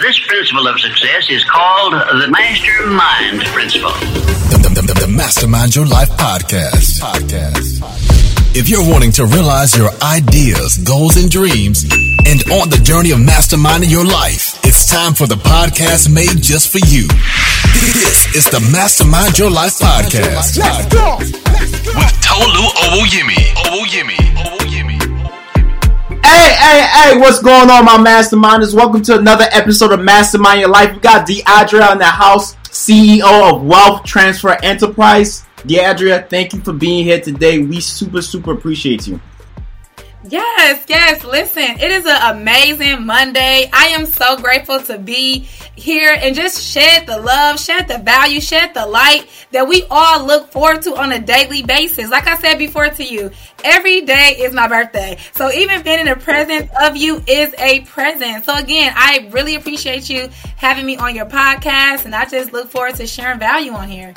This principle of success is called the Mastermind Principle. The Mastermind Your Life Podcast. If you're wanting to realize your ideas, goals, and dreams, and on the journey of masterminding your life, it's time for the podcast made just for you. This is the Mastermind Your Life Podcast. Let's go! With Tolu Owoyemi. Hey, what's going on, my masterminders? Welcome to another episode of Mastermind Your Life. We got DeAdria in the house, CEO of Wealth Transfer Enterprise. DeAdria, thank you for being here today. We super appreciate you. Yes. Listen, it is an amazing Monday. I am so grateful to be here and just shed the love, shed the value, shed the light that we all look forward to on a daily basis. Like I said before to you, every day is my birthday. So even being in the presence of you is a present. So again, I really appreciate you having me on your podcast, and I just look forward to sharing value on here.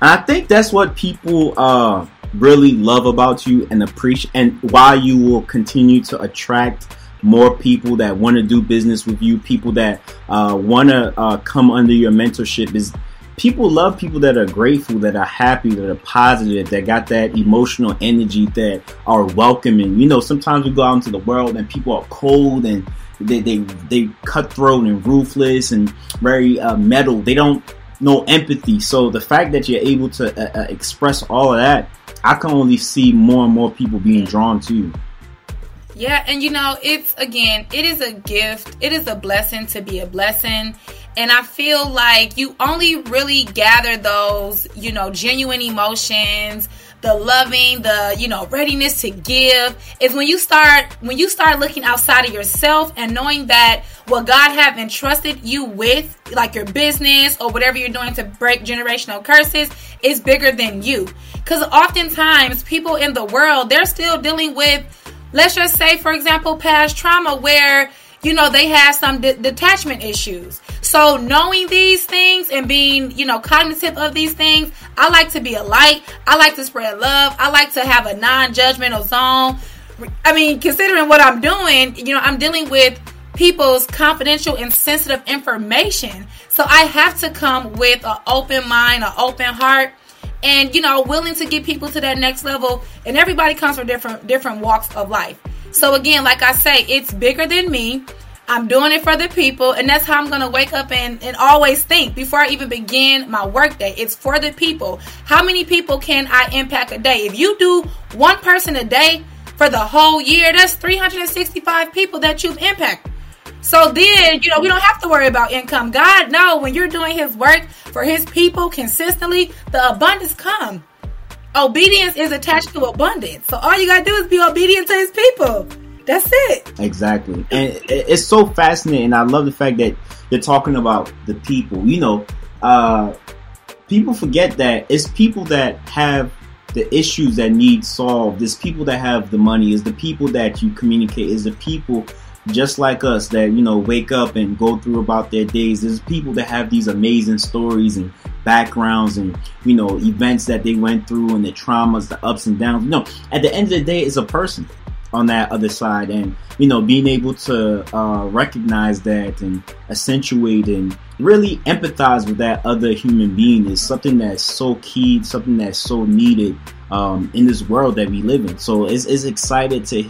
I think that's what people really love about you and appreciate, and why you will continue to attract more people that want to do business with you, people that want to come under your mentorship. Is people love people that are grateful, that are happy, that are positive, that got that emotional energy, that are welcoming. You know, sometimes we go out into the world and people are cold and they cutthroat and ruthless and very metal. They don't know empathy. So the fact that you're able to express all of that, I can only see more and more people being drawn to you. Yeah, and you know, it is a gift. It is a blessing to be a blessing. And I feel like you only really gather those, you know, genuine emotions, the loving, the, you know, readiness to give, is when you start looking outside of yourself and knowing that what God have entrusted you with, like your business or whatever you're doing to break generational curses, is bigger than you. Because oftentimes people in the world, they're still dealing with, let's just say, for example, past trauma where, you know, they have some detachment issues. So knowing these things and being, you know, cognizant of these things, I like to be a light. I like to spread love. I like to have a non-judgmental zone. I mean, considering what I'm doing, you know, I'm dealing with people's confidential and sensitive information. So I have to come with an open mind, an open heart, and, you know, willing to get people to that next level. And everybody comes from different walks of life. So again, like I say, it's bigger than me. I'm doing it for the people, and that's how I'm going to wake up and always think before I even begin my workday. It's for the people. How many people can I impact a day? If you do one person a day for the whole year, that's 365 people that you've impacted. So then, you know, we don't have to worry about income. God knows when you're doing his work for his people consistently, the abundance comes. Obedience is attached to abundance. So all you got to do is be obedient to his people. That's it. Exactly. And it's so fascinating. I love the fact that you're talking about the people. You know, people forget that it's people that have the issues that need solved. It's people that have the money. It's the people that you communicate. It's the people just like us that, you know, wake up and go through about their days. There's people that have these amazing stories and backgrounds and, you know, events that they went through and the traumas, the ups and downs. No, at the end of the day, it's a person on that other side, and, you know, being able to recognize that and accentuate and really empathize with that other human being is something that's so key, something that's so needed in this world that we live in. So it's exciting to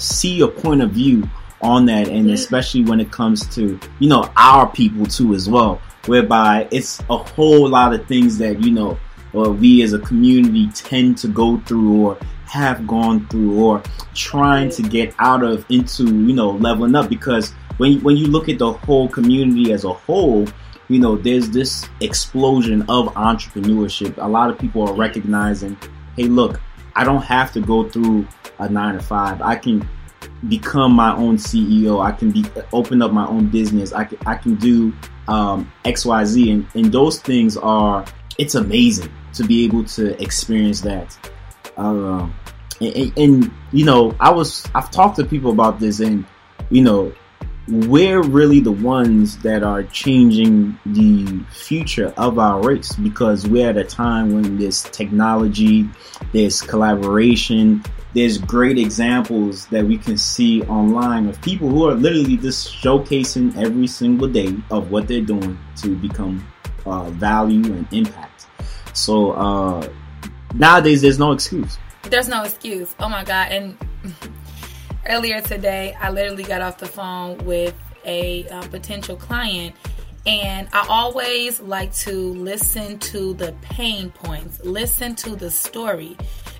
see your point of view on that, and especially when it comes to, you know, our people too as well, whereby it's a whole lot of things that, you know, we as a community tend to go through or have gone through or trying to get out of, into, you know, leveling up. Because when you look at the whole community as a whole, you know, there's this explosion of entrepreneurship. A lot of people are recognizing, hey, look, I don't have to go through a 9-to-5. I can become my own CEO. I can open up my own business. I can do XYZ, and those things are, it's amazing to be able to experience that. And you know, I've talked to people about this, and, you know, we're really the ones that are changing the future of our race, because we're at a time when there's technology, there's collaboration, There's great examples that we can see online of people who are literally just showcasing every single day of what they're doing to become value and impact. So nowadays, there's no excuse. There's no excuse. Oh, my God. And earlier today, I literally got off the phone with a potential client. And I always like to listen to the pain points, listen to the story,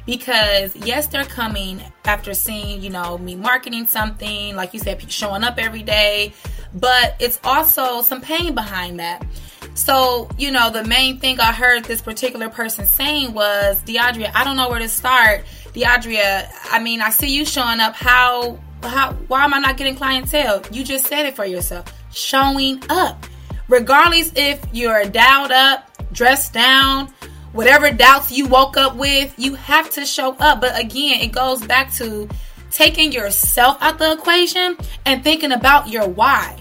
because yes, they're coming after seeing, you know, me marketing something, like you said, showing up every day, but it's also some pain behind that. So, you know, the main thing I heard this particular person saying was, DeAdria, I don't know where to start. DeAdria, I mean, I see you showing up. Why am I not getting clientele? You just said it for yourself, showing up. Regardless if you're dialed up, dressed down, whatever doubts you woke up with, you have to show up. But again, it goes back to taking yourself out the equation and thinking about your why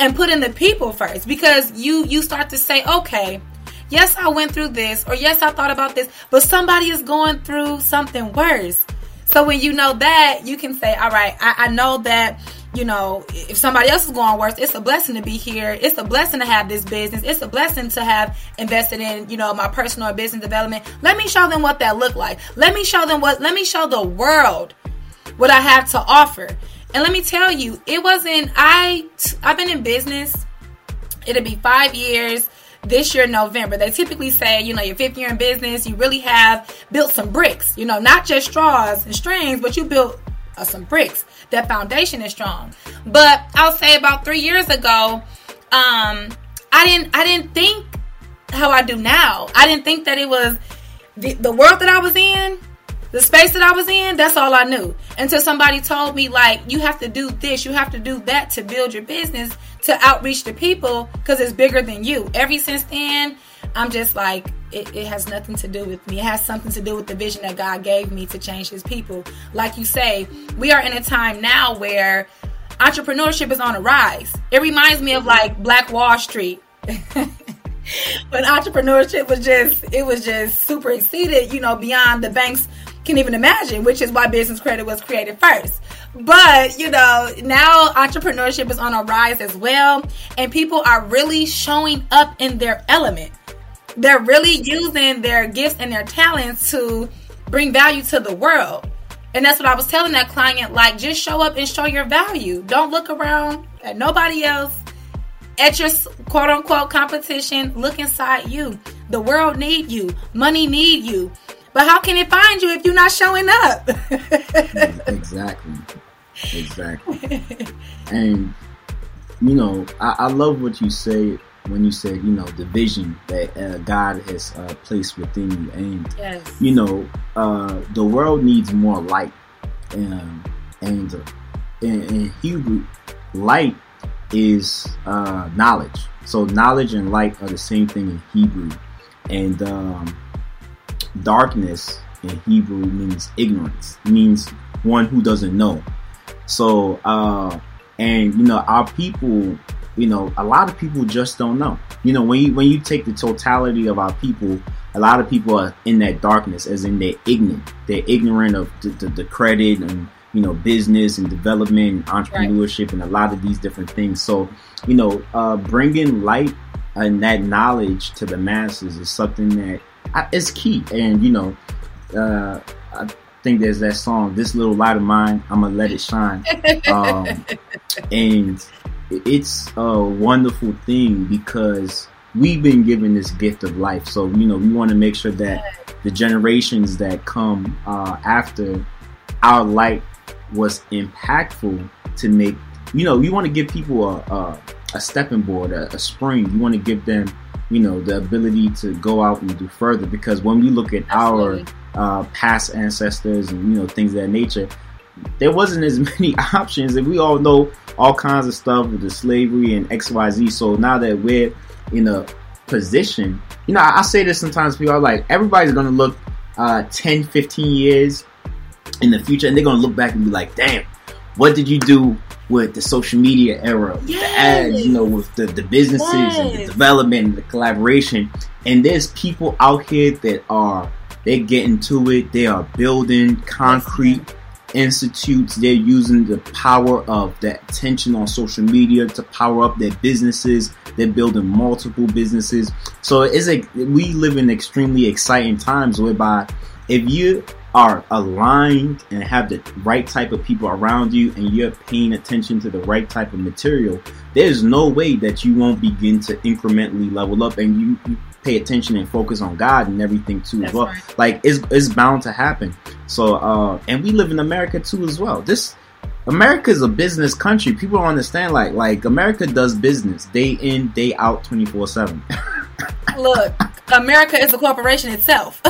and putting the people first, because you start to say, okay, yes, I went through this, or yes, I thought about this, but somebody is going through something worse. So when you know that, you can say, all right, I know that, you know, if somebody else is going worse, it's a blessing to be here. It's a blessing to have this business. It's a blessing to have invested in, you know, my personal or business development. Let me show them what that looked like. Let me show the world what I have to offer. And let me tell you, it wasn't, I've been in business. It'll be 5 years this year, November. They typically say, you know, your fifth year in business, you really have built some bricks, you know, not just straws and strings, but you built some bricks. That foundation is strong. But I'll say about 3 years ago, I didn't think how I do now. I didn't think that it was the world that I was in, the space that I was in. That's all I knew until somebody told me, like, you have to do this, you have to do that to build your business, to outreach to people, because it's bigger than you. Ever since then, I'm just like, it has nothing to do with me. It has something to do with the vision that God gave me to change his people. Like you say, we are in a time now where entrepreneurship is on a rise. It reminds me of like Black Wall Street. When entrepreneurship was just super exceeded, you know, beyond the banks can even imagine, which is why business credit was created first. But, you know, now entrepreneurship is on a rise as well. And people are really showing up in their element. They're really using their gifts and their talents to bring value to the world. And that's what I was telling that client, like, just show up and show your value. Don't look around at nobody else, at your quote unquote competition. Look inside you. The world need you. Money need you. But how can it find you if you're not showing up? Exactly. And, you know, I love what you say when you said, you know, the vision that God has placed within you. And, yes, you know, the world needs more light. And Hebrew, light is knowledge. So knowledge and light are the same thing in Hebrew. And darkness in Hebrew means ignorance, means one who doesn't know. So, and, you know, our people, you know, a lot of people just don't know. You know, when you take the totality of our people, a lot of people are in that darkness, as in they're ignorant. They're ignorant of the credit and, you know, business and development and entrepreneurship, right, and a lot of these different things. So, you know, bringing light and that knowledge to the masses is something that is key. And, you know, I think there's that song, "This Little Light of Mine, I'ma Let It Shine." And it's a wonderful thing because we've been given this gift of life. So, you know, we want to make sure that the generations that come after our light was impactful to make, you know, we want to give people a stepping board, a spring. You want to give them, you know, the ability to go out and do further, because when we look at our past ancestors and, you know, things of that nature, there wasn't as many options, and we all know all kinds of stuff with the slavery and XYZ. So now that we're in a position, you know, I say this sometimes, people are like, everybody's going to look 10, 15 years in the future, and they're going to look back and be like, damn, what did you do with the social media era, with the ads, you know, with the businesses, and the development and the collaboration? And there's people out here that are They're getting to it. They are building concrete institutes. They're using the power of that attention on social media to power up their businesses. They're building multiple businesses. So it's like we live in extremely exciting times whereby if you are aligned and have the right type of people around you and you're paying attention to the right type of material, there's no way that you won't begin to incrementally level up and you pay attention and focus on God and everything too. That's well, right. Like it's bound to happen. So, and we live in America too as well. This America is a business country. People don't understand like America does business day in, day out, 24/7. Look, America is a corporation itself.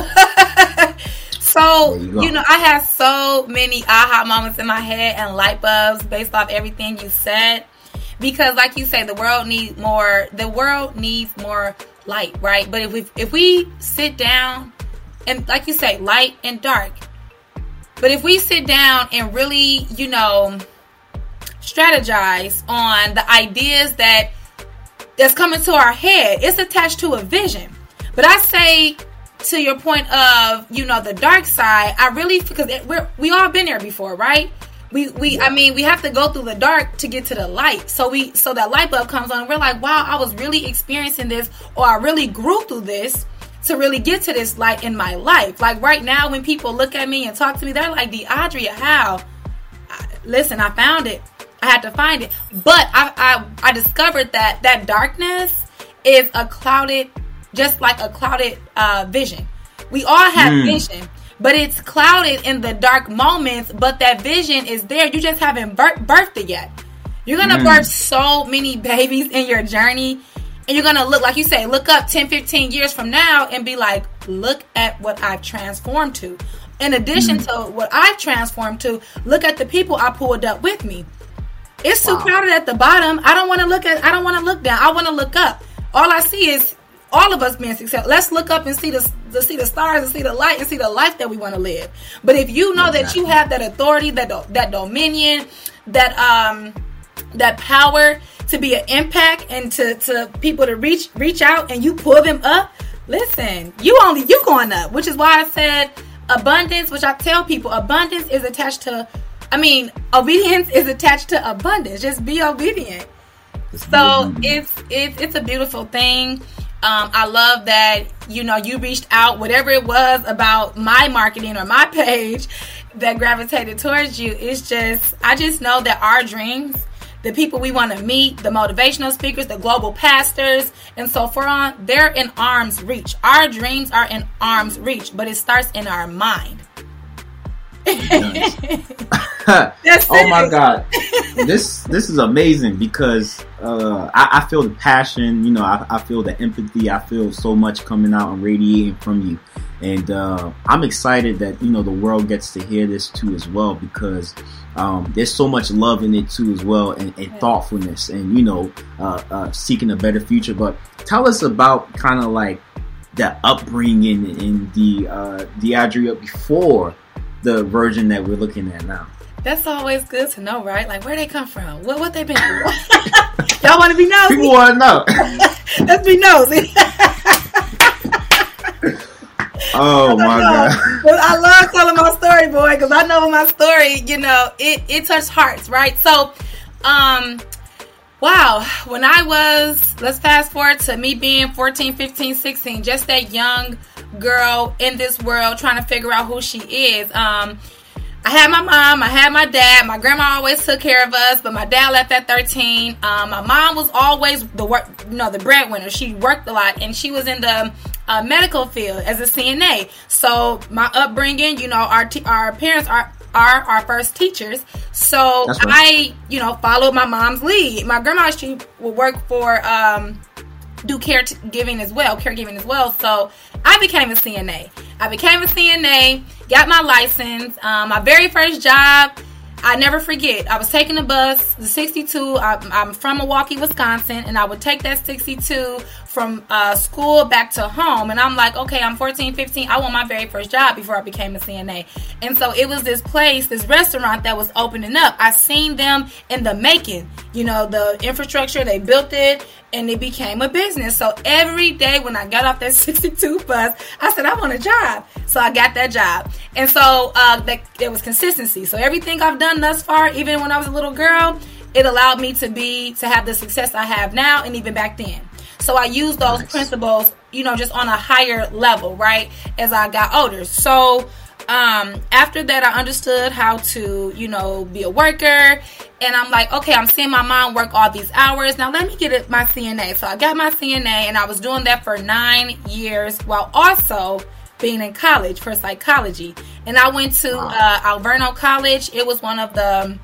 So, you know, I have so many aha moments in my head and light bulbs based off everything you said. Because like you say, the world needs more light, right? But if we sit down and like you say, light and dark. But if we sit down and really, you know, strategize on the ideas that's coming to our head, it's attached to a vision. But I say, to your point of, you know, the dark side, I really, because we all been there before, right? We have to go through the dark to get to the light. So that light bulb comes on and we're like, wow, I was really experiencing this, or I really grew through this to really get to this light in my life. Like right now, when people look at me and talk to me, they're like, DeAdria, how? Listen, I found it. I had to find it. But I discovered that darkness is a clouded, just like a clouded vision. We all have vision, but it's clouded in the dark moments, but that vision is there. You just haven't birthed it yet. You're going to birth so many babies in your journey, and you're going to look, like you say, look up 10, 15 years from now and be like, look at what I've transformed to. In addition to what I've transformed to, look at the people I pulled up with me. It's too crowded at the bottom. I don't want to look down. I want to look up. All I see is all of us being successful. Let's look up and see the stars and see the light and see the life that we want to live. But if you know that you have that authority, that dominion, that power to be an impact and to people to reach out and you pull them up, listen, you going up, which is why I said abundance, which I tell people abundance is attached to, obedience is attached to abundance. Just be obedient. So it's a beautiful thing. I love that, you know, you reached out, whatever it was about my marketing or my page that gravitated towards you. It's just, I just know that our dreams, the people we want to meet, the motivational speakers, the global pastors, and so forth, they're in arm's reach. Our dreams are in arm's reach, but it starts in our mind. Nice. Oh my God, this is amazing because I feel the passion, you know, I feel the empathy, I feel so much coming out and radiating from you, and I'm excited that, you know, the world gets to hear this too as well, because there's so much love in it too as well, and thoughtfulness, and, you know, seeking a better future. But tell us about kind of like the upbringing in the DeAdria before the version that we're looking at now. That's always good to know, right? Like, where they come from? What they been through? Y'all want to be nosy? People want to know. Let's be nosy. Oh, my God. Well, I love telling my story, boy, because I know my story, you know, it touched hearts, right? So, wow. When I was, let's fast forward to me being 14, 15, 16, just that young girl in this world trying to figure out who she is. I had my mom, I had my dad, my grandma always took care of us, but my dad left at 13. My mom was always the breadwinner. She worked a lot, and she was in the medical field as a CNA. So my upbringing, you know, our parents are our first teachers. So right. I, you know, followed my mom's lead. My grandma, she would work for do caregiving as well. So I became a CNA. Got my license. My very first job, I never forget. I was taking the bus, the 62. I'm from Milwaukee, Wisconsin, and I would take that 62 from school back to home. And I'm like, okay, I'm 14, 15. I want my very first job before I became a CNA. And so it was this place, this restaurant that was opening up. I seen them in the making, you know, the infrastructure, they built it, and it became a business. So every day when I got off that 62 bus, I said, I want a job. So I got that job. And so it was consistency. So everything I've done thus far, even when I was a little girl, it allowed me to have the success I have now and even back then. So I used those principles, you know, just on a higher level, right, as I got older. So after that, I understood how to, you know, be a worker. And I'm like, okay, I'm seeing my mom work all these hours. Now let me get my CNA. So I got my CNA, and I was doing that for 9 years while also being in college for psychology. And I went to Alverno College. It was one of the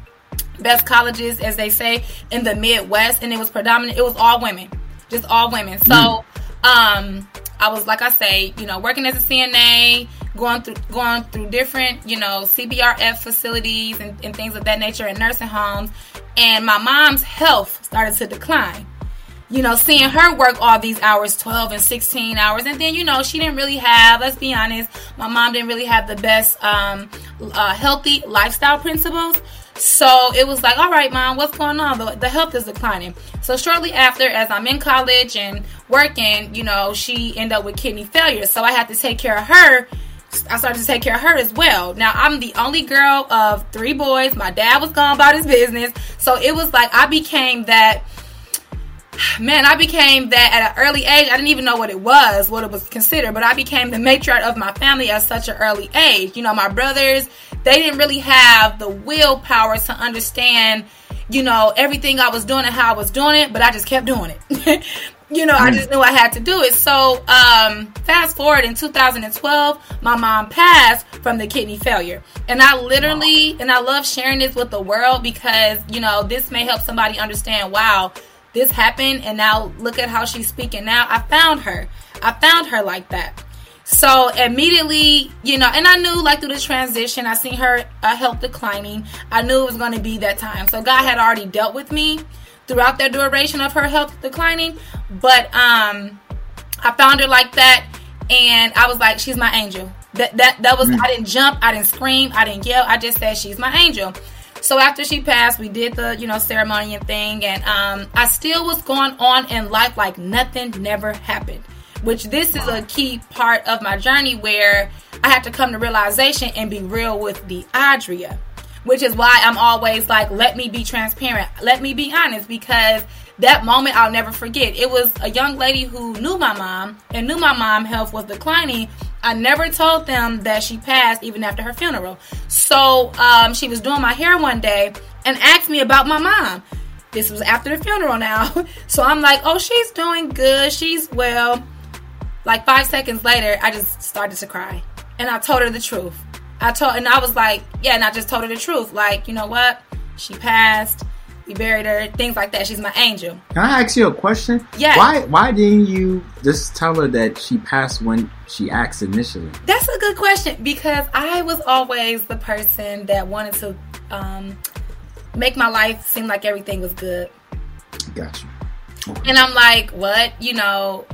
best colleges, as they say, in the Midwest. And it was predominant. It was all women, just all women. So I was, like I say, you know, working as a CNA, going through different, you know, CBRF facilities and things of that nature in nursing homes. And my mom's health started to decline. You know, seeing her work all these hours, 12 and 16 hours. And then, you know, she didn't really have, let's be honest, my mom didn't really have the best healthy lifestyle principles. So it was like, all right, Mom, what's going on? The health is declining. So shortly after, as I'm in college and working, you know, she ended up with kidney failure. So I had to take care of her. I started to take care of her as well. Now, I'm the only girl of 3 boys. My dad was gone about his business. So it was like I became that at an early age. I didn't even know what it was considered, but I became the matriarch of my family at such an early age. You know, my brothers, they didn't really have the willpower to understand, you know, everything I was doing and how I was doing it, but I just kept doing it. You know, I just knew I had to do it. So, fast forward in 2012, my mom passed from the kidney failure. And I literally, and I love sharing this with the world because, you know, this may help somebody understand, wow, this happened, and now look at how she's speaking now. I found her like that. So immediately, you know, and I knew, like, through the transition, I seen her health declining. I knew it was going to be that time. So God had already dealt with me throughout that duration of her health declining. But I found her like that, and I was like, she's my angel. That was, I didn't jump, I didn't scream, I didn't yell. I just said, she's my angel. So after she passed, we did the, you know, ceremony and thing, and I still was going on in life like nothing never happened, which this is a key part of my journey where I had to come to realization and be real with DeAdria, which is why I'm always like, let me be transparent, let me be honest, because that moment I'll never forget. It was a young lady who knew my mom and knew my mom's health was declining. I never told them that she passed even after her funeral. So she was doing my hair one day and asked me about my mom. This was after the funeral now. So I'm like, oh, she's doing good. She's well. Like 5 seconds later, I just started to cry. And I told her the truth. I just told her the truth. Like, you know what? She passed. We buried her, things like that. She's my angel. Can I ask you a question? Yeah. Why didn't you just tell her that she passed when she asked initially? That's a good question, because I was always the person that wanted to make my life seem like everything was good. Gotcha. Okay. And I'm like, what? You know,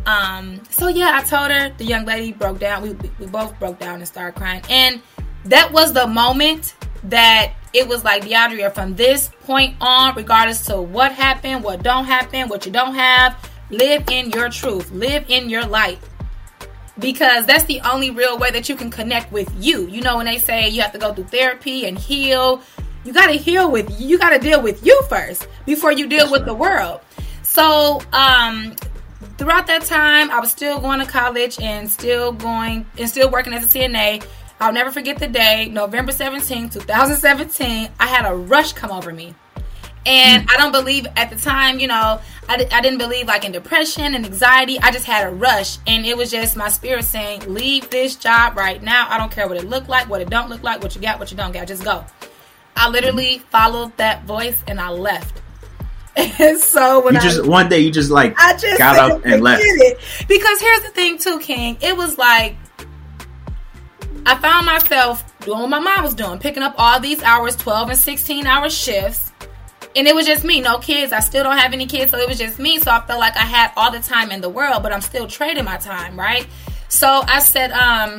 so yeah, I told her. The young lady broke down. We both broke down and started crying. And that was the moment that it was like, DeAdria, from this point on, regardless to what happened, what don't happen, what you don't have, live in your truth, live in your light, because that's the only real way that you can connect with you. You know, when they say you have to go through therapy and heal, you got to heal with you. You got to deal with you first before you deal with the world. So, throughout that time, I was still going to college and still working as a CNA. I'll never forget the day, November 17, 2017, I had a rush come over me. And I don't believe at the time, you know, I didn't believe like in depression and anxiety. I just had a rush. And it was just my spirit saying, leave this job right now. I don't care what it looked like, what it don't look like, what you got, what you don't got. Just go. I literally followed that voice and I left. And so one day you just got up and left. Because here's the thing too, King. It was like, I found myself doing what my mom was doing, picking up all these hours, 12 and 16-hour shifts. And it was just me, no kids. I still don't have any kids, so it was just me. So I felt like I had all the time in the world, but I'm still trading my time, right? So I said, how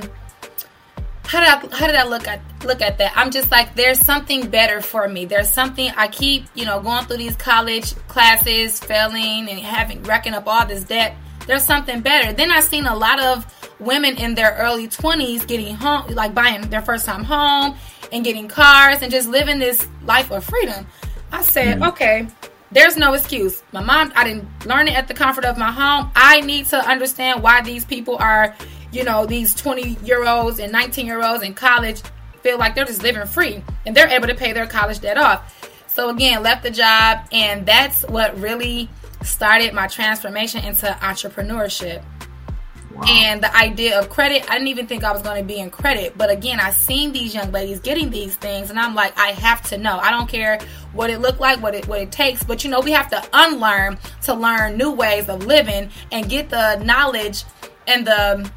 did I look at that? I'm just like, there's something better for me. There's something. I keep, going through these college classes, failing and racking up all this debt. There's something better. Then I seen a lot of women in their early 20s getting home, like buying their first time home and getting cars and just living this life of freedom. I said, okay, there's no excuse. My mom, I didn't learn it at the comfort of my home. I need to understand why these people are, these 20-year-olds and 19-year-olds in college feel like they're just living free and they're able to pay their college debt off. So again, left the job, and that's what really started my transformation into entrepreneurship. Wow. And the idea of credit, I didn't even think I was going to be in credit. But again, I seen these young ladies getting these things, and I'm like, I have to know. I don't care what it looked like, what it takes. But, we have to unlearn to learn new ways of living and get the knowledge and the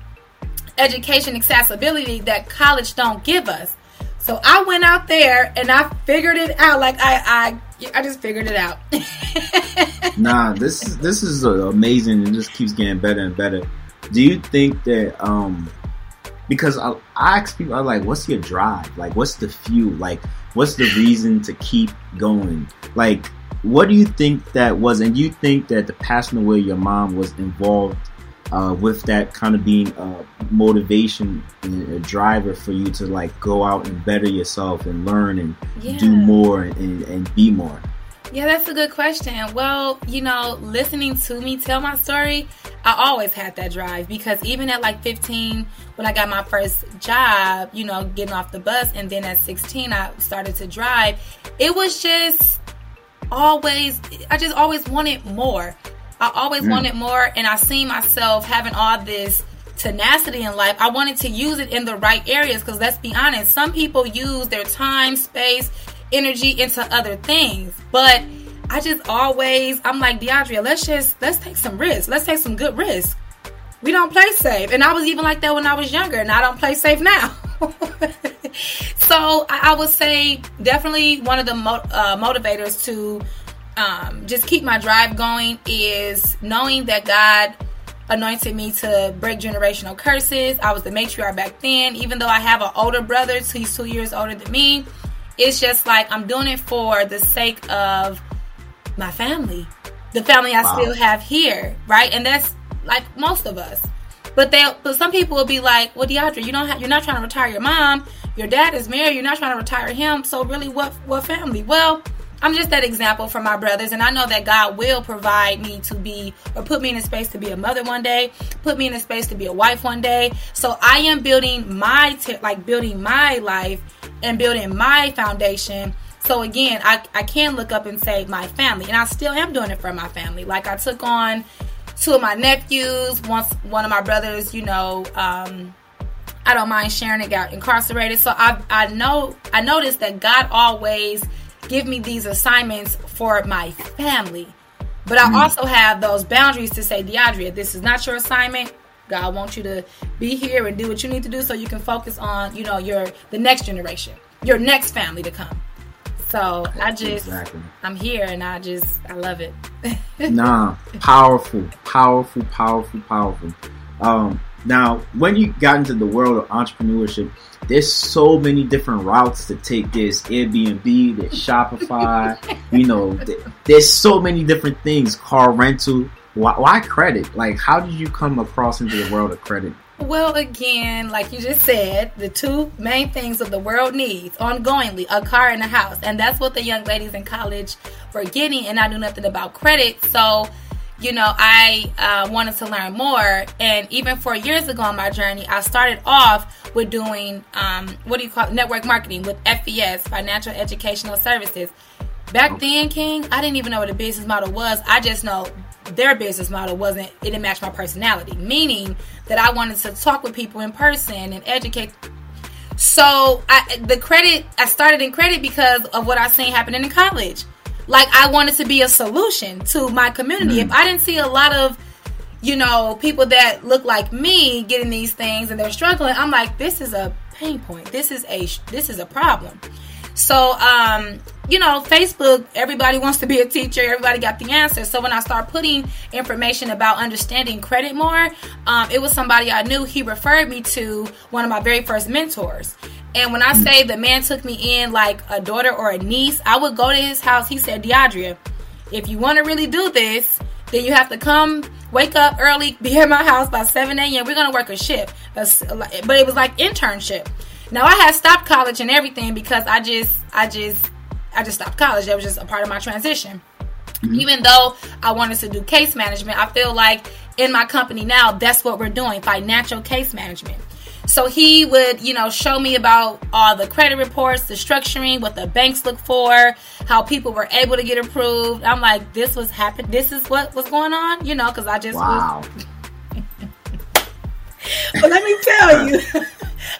education accessibility that college don't give us. So I went out there and I figured it out. Like, I just figured it out. Nah, this is amazing and just keeps getting better and better. Do you think that, because I ask people, I'm like, what's your drive? Like, what's the fuel? Like, what's the reason to keep going? Like, what do you think that was? And you think that the passionate way your mom was involved with that kind of being a motivation and a driver for you to, like, go out and better yourself and learn and do more and be more? Yeah, that's a good question. Well, listening to me tell my story, I always had that drive, because even at like 15, when I got my first job, getting off the bus, and then at 16, I started to drive. It was just I always wanted more. I always wanted more, and I seen myself having all this tenacity in life. I wanted to use it in the right areas, because let's be honest, some people use their time, space, energy into other things, but I'm like, DeAdria, let's take some risks. Let's take some good risks. We don't play safe. And I was even like that when I was younger, and I don't play safe now. So I would say definitely one of the motivators to just keep my drive going is knowing that God anointed me to break generational curses. I was the matriarch back then, even though I have an older brother. So he's 2 years older than me. It's just like, I'm doing it for the sake of my family, the family I still have here, right? And that's like most of us. But some people will be like, well, DeAdria, you're not trying to retire your mom. Your dad is married. You're not trying to retire him. So really, what family? Well, I'm just that example for my brothers. And I know that God will provide me to be, or put me in a space to be a mother one day, put me in a space to be a wife one day. So I am building building my life and building my foundation. So again, I can look up and say my family, and I still am doing it for my family. Like, I took on two of my nephews. Once one of my brothers, I don't mind sharing it, got incarcerated. So I noticed that God always give me these assignments for my family, but I also have those boundaries to say, DeAdria, this is not your assignment. God wants you to be here and do what you need to do so you can focus on, the next generation, your next family to come. So I'm here, and I love it. Nah, powerful. Now, when you got into the world of entrepreneurship, there's so many different routes to take. There's Airbnb, there's Shopify, there's so many different things, car rental. Why credit? Like, how did you come across into the world of credit? Well, again, like you just said, the two main things that the world needs ongoingly, a car and a house. And that's what the young ladies in college were getting, and I knew nothing about credit. So, I wanted to learn more. And even 4 years ago on my journey, I started off with doing, network marketing with FES, Financial Educational Services. Back then, King, I didn't even know what a business model was. I just know their business model it didn't match my personality, meaning that I wanted to talk with people in person and educate. So I started in credit because of what I seen happening in college. Like, I wanted to be a solution to my community. If I didn't see a lot of, people that look like me getting these things and they're struggling, I'm like, this is a pain point. This is a problem. So, Facebook, everybody wants to be a teacher. Everybody got the answer. So when I start putting information about understanding credit more, it was somebody I knew. He referred me to one of my very first mentors. And when I say the man took me in like a daughter or a niece, I would go to his house. He said, DeAdria, if you want to really do this, then you have to come, wake up early, be at my house by 7 a.m. We're going to work a shift. But it was like internship. Now, I had stopped college and everything because I just stopped college. That was just a part of my transition. Mm-hmm. Even though I wanted to do case management, I feel like in my company now, that's what we're doing, financial case management. So he would, show me about all the credit reports, the structuring, what the banks look for, how people were able to get approved. I'm like, this was happening. This is what was going on, because I just... Wow. But let me tell you,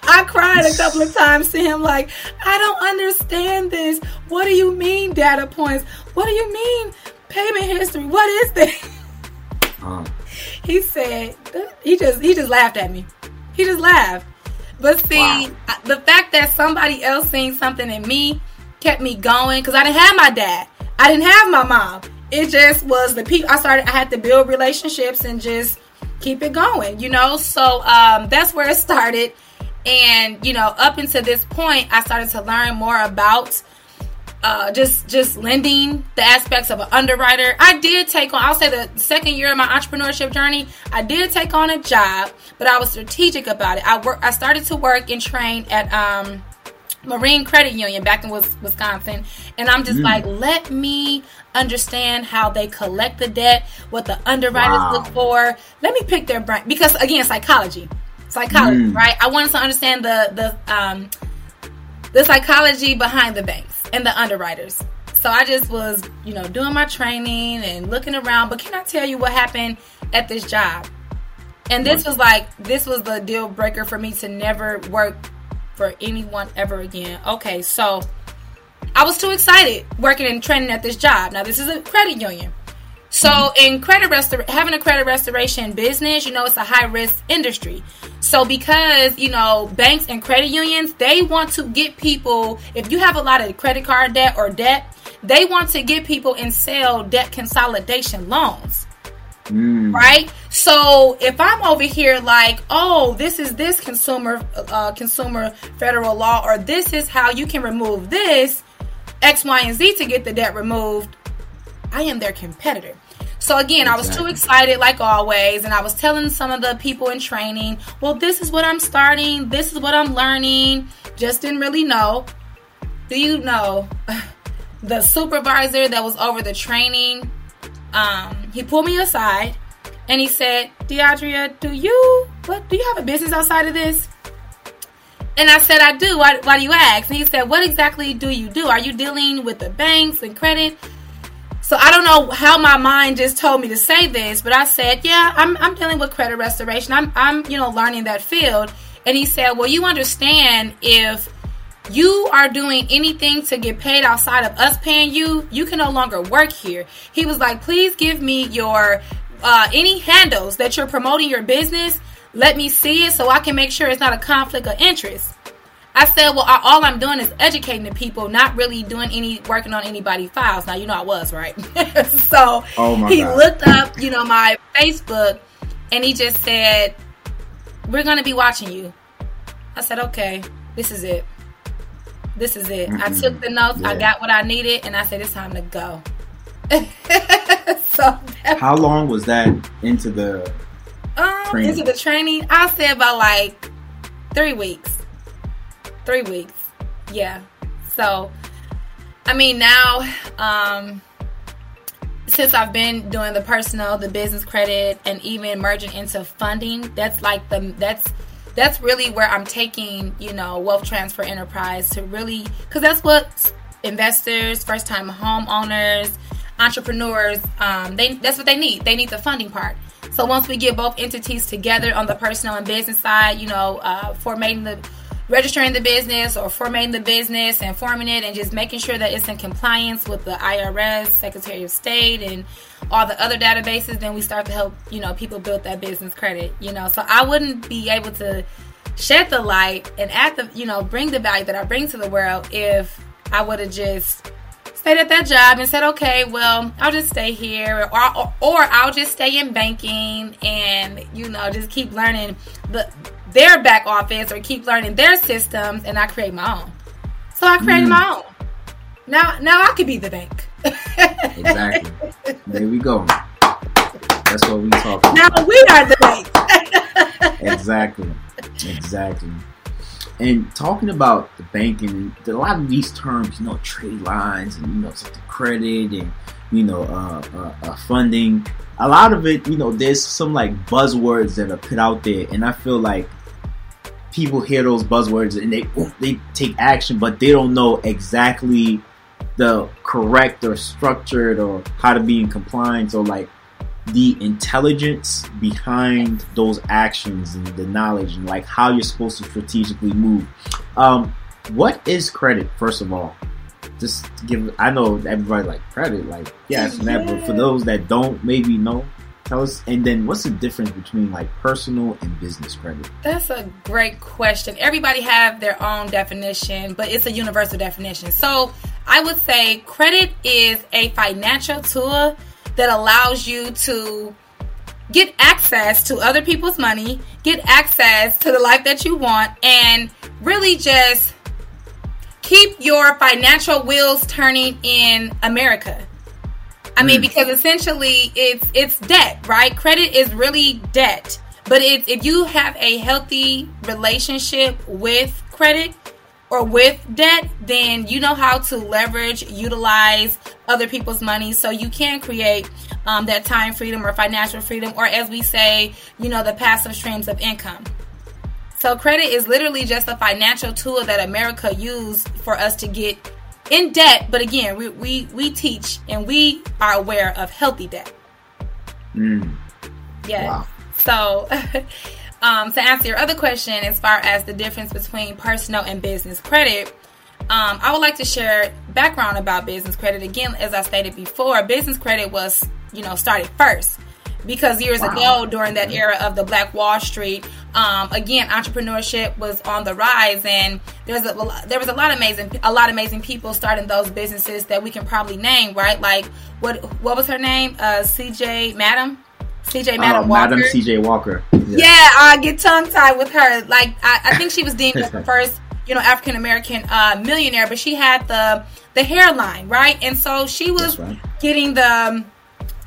I cried a couple of times to him like, I don't understand this. What do you mean data points? What do you mean payment history? What is this? He said, he just laughed at me. He just laughed. But see, wow. The fact that somebody else seen something in me kept me going because I didn't have my dad. I didn't have my mom. It just was the people. I had to build relationships and just keep it going, So that's where it started. And, up until this point, I started to learn more about just lending, the aspects of an underwriter. I did take on, I'll say the second year of my entrepreneurship journey, I did take on a job, but I was strategic about it. I started to work and train at Marine Credit Union back in Wisconsin. And I'm just let me understand how they collect the debt, what the underwriters look for. Let me pick their brain. Because, again, psychology, right? I wanted to understand the psychology behind the banks and the underwriters. So I just was, doing my training and looking around. But can I tell you what happened at this job? And this was the deal breaker for me to never work for anyone ever again. Okay, so I was too excited working and training at this job. Now, this is a credit union. So in having a credit restoration business, it's a high-risk industry. So because, banks and credit unions, they want to get people, if you have a lot of credit card debt or debt, they want to get people and sell debt consolidation loans. Right? So if I'm over here like, oh, this is this consumer federal law, or this is how you can remove this X, Y, and Z to get the debt removed, I am their competitor. So again, exactly. I was too excited like always. And I was telling some of the people in training, well, this is what I'm starting. This is what I'm learning. Just didn't really know. Do you know the supervisor that was over the training? He pulled me aside and he said, DeAdria, do you have a business outside of this? And I said, I do. Why do you ask? And he said, what exactly do you do? Are you dealing with the banks and credit? So I don't know how my mind just told me to say this, but I said, yeah, I'm dealing with credit restoration. I'm learning that field. And he said, well, you understand if you are doing anything to get paid outside of us paying you, you can no longer work here. He was like, please give me your, any handles that you're promoting your business. Let me see it so I can make sure it's not a conflict of interest. I said, well, all I'm doing is educating the people, not really doing any, working on anybody's files. Now, I was, right? So he looked up, my Facebook and he just said, we're going to be watching you. I said, okay, this is it. Mm-hmm. I took the notes. Yeah. I got what I needed. And I said, it's time to go. So how long was that into the training? Into the training? I said about like 3 weeks. 3 weeks. Yeah. So, now, since I've been doing the personal, the business credit, and even merging into funding, that's really where I'm taking, Wealth Transfer Enterprise to really, because that's what investors, first-time homeowners, entrepreneurs, that's what they need. They need the funding part. So once we get both entities together on the personal and business side, registering the business or formatting the business and forming it and just making sure that it's in compliance with the IRS, Secretary of State, and all the other databases, then we start to help, people build that business credit. So I wouldn't be able to shed the light and bring the value that I bring to the world if I would have just stayed at that job and said, okay, well, I'll just stay here or I'll just stay in banking and, just keep learning their back office or keep learning their systems and I create my own. So I created my own. Now I could be the bank. Exactly. There we go. That's what we talking about. Now we are the bank. Exactly. And talking about the banking, a lot of these terms, trade lines and, credit and, funding, a lot of it, there's some like buzzwords that are put out there. And I feel like people hear those buzzwords and they take action, but they don't know exactly the correct or structured or how to be in compliance or like the intelligence behind those actions and the knowledge and like how you're supposed to strategically move. What is credit, first of all? Just I know everybody like credit, like yes, yeah. But for those that don't maybe know, tell us. And then what's the difference between like personal and business credit? That's a great question. Everybody have their own definition, but it's a universal definition. So I would say credit is a financial tool that allows you to get access to other people's money, get access to the life that you want, and really just keep your financial wheels turning in America. I mean, because essentially it's debt, right? Credit is really debt. But if you have a healthy relationship with credit or with debt, then you know how to leverage, utilize other people's money so you can create that time freedom or financial freedom, or as we say, the passive streams of income. So credit is literally just a financial tool that America used for us to get in debt. But again, we teach and we are aware of healthy debt. Yeah. Wow. So... to answer your other question, as far as the difference between personal and business credit, I would like to share background about business credit. Again, as I stated before, business credit was, started first because years ago during that era of the Black Wall Street, again, entrepreneurship was on the rise, and there was a lot of amazing people starting those businesses that we can probably name, right? Like what was her name? Madam Walker. Madam CJ Walker. Yeah, I get tongue-tied with her. Like, I think she was deemed as the first, African-American millionaire, but she had the hairline, right? And so she was getting her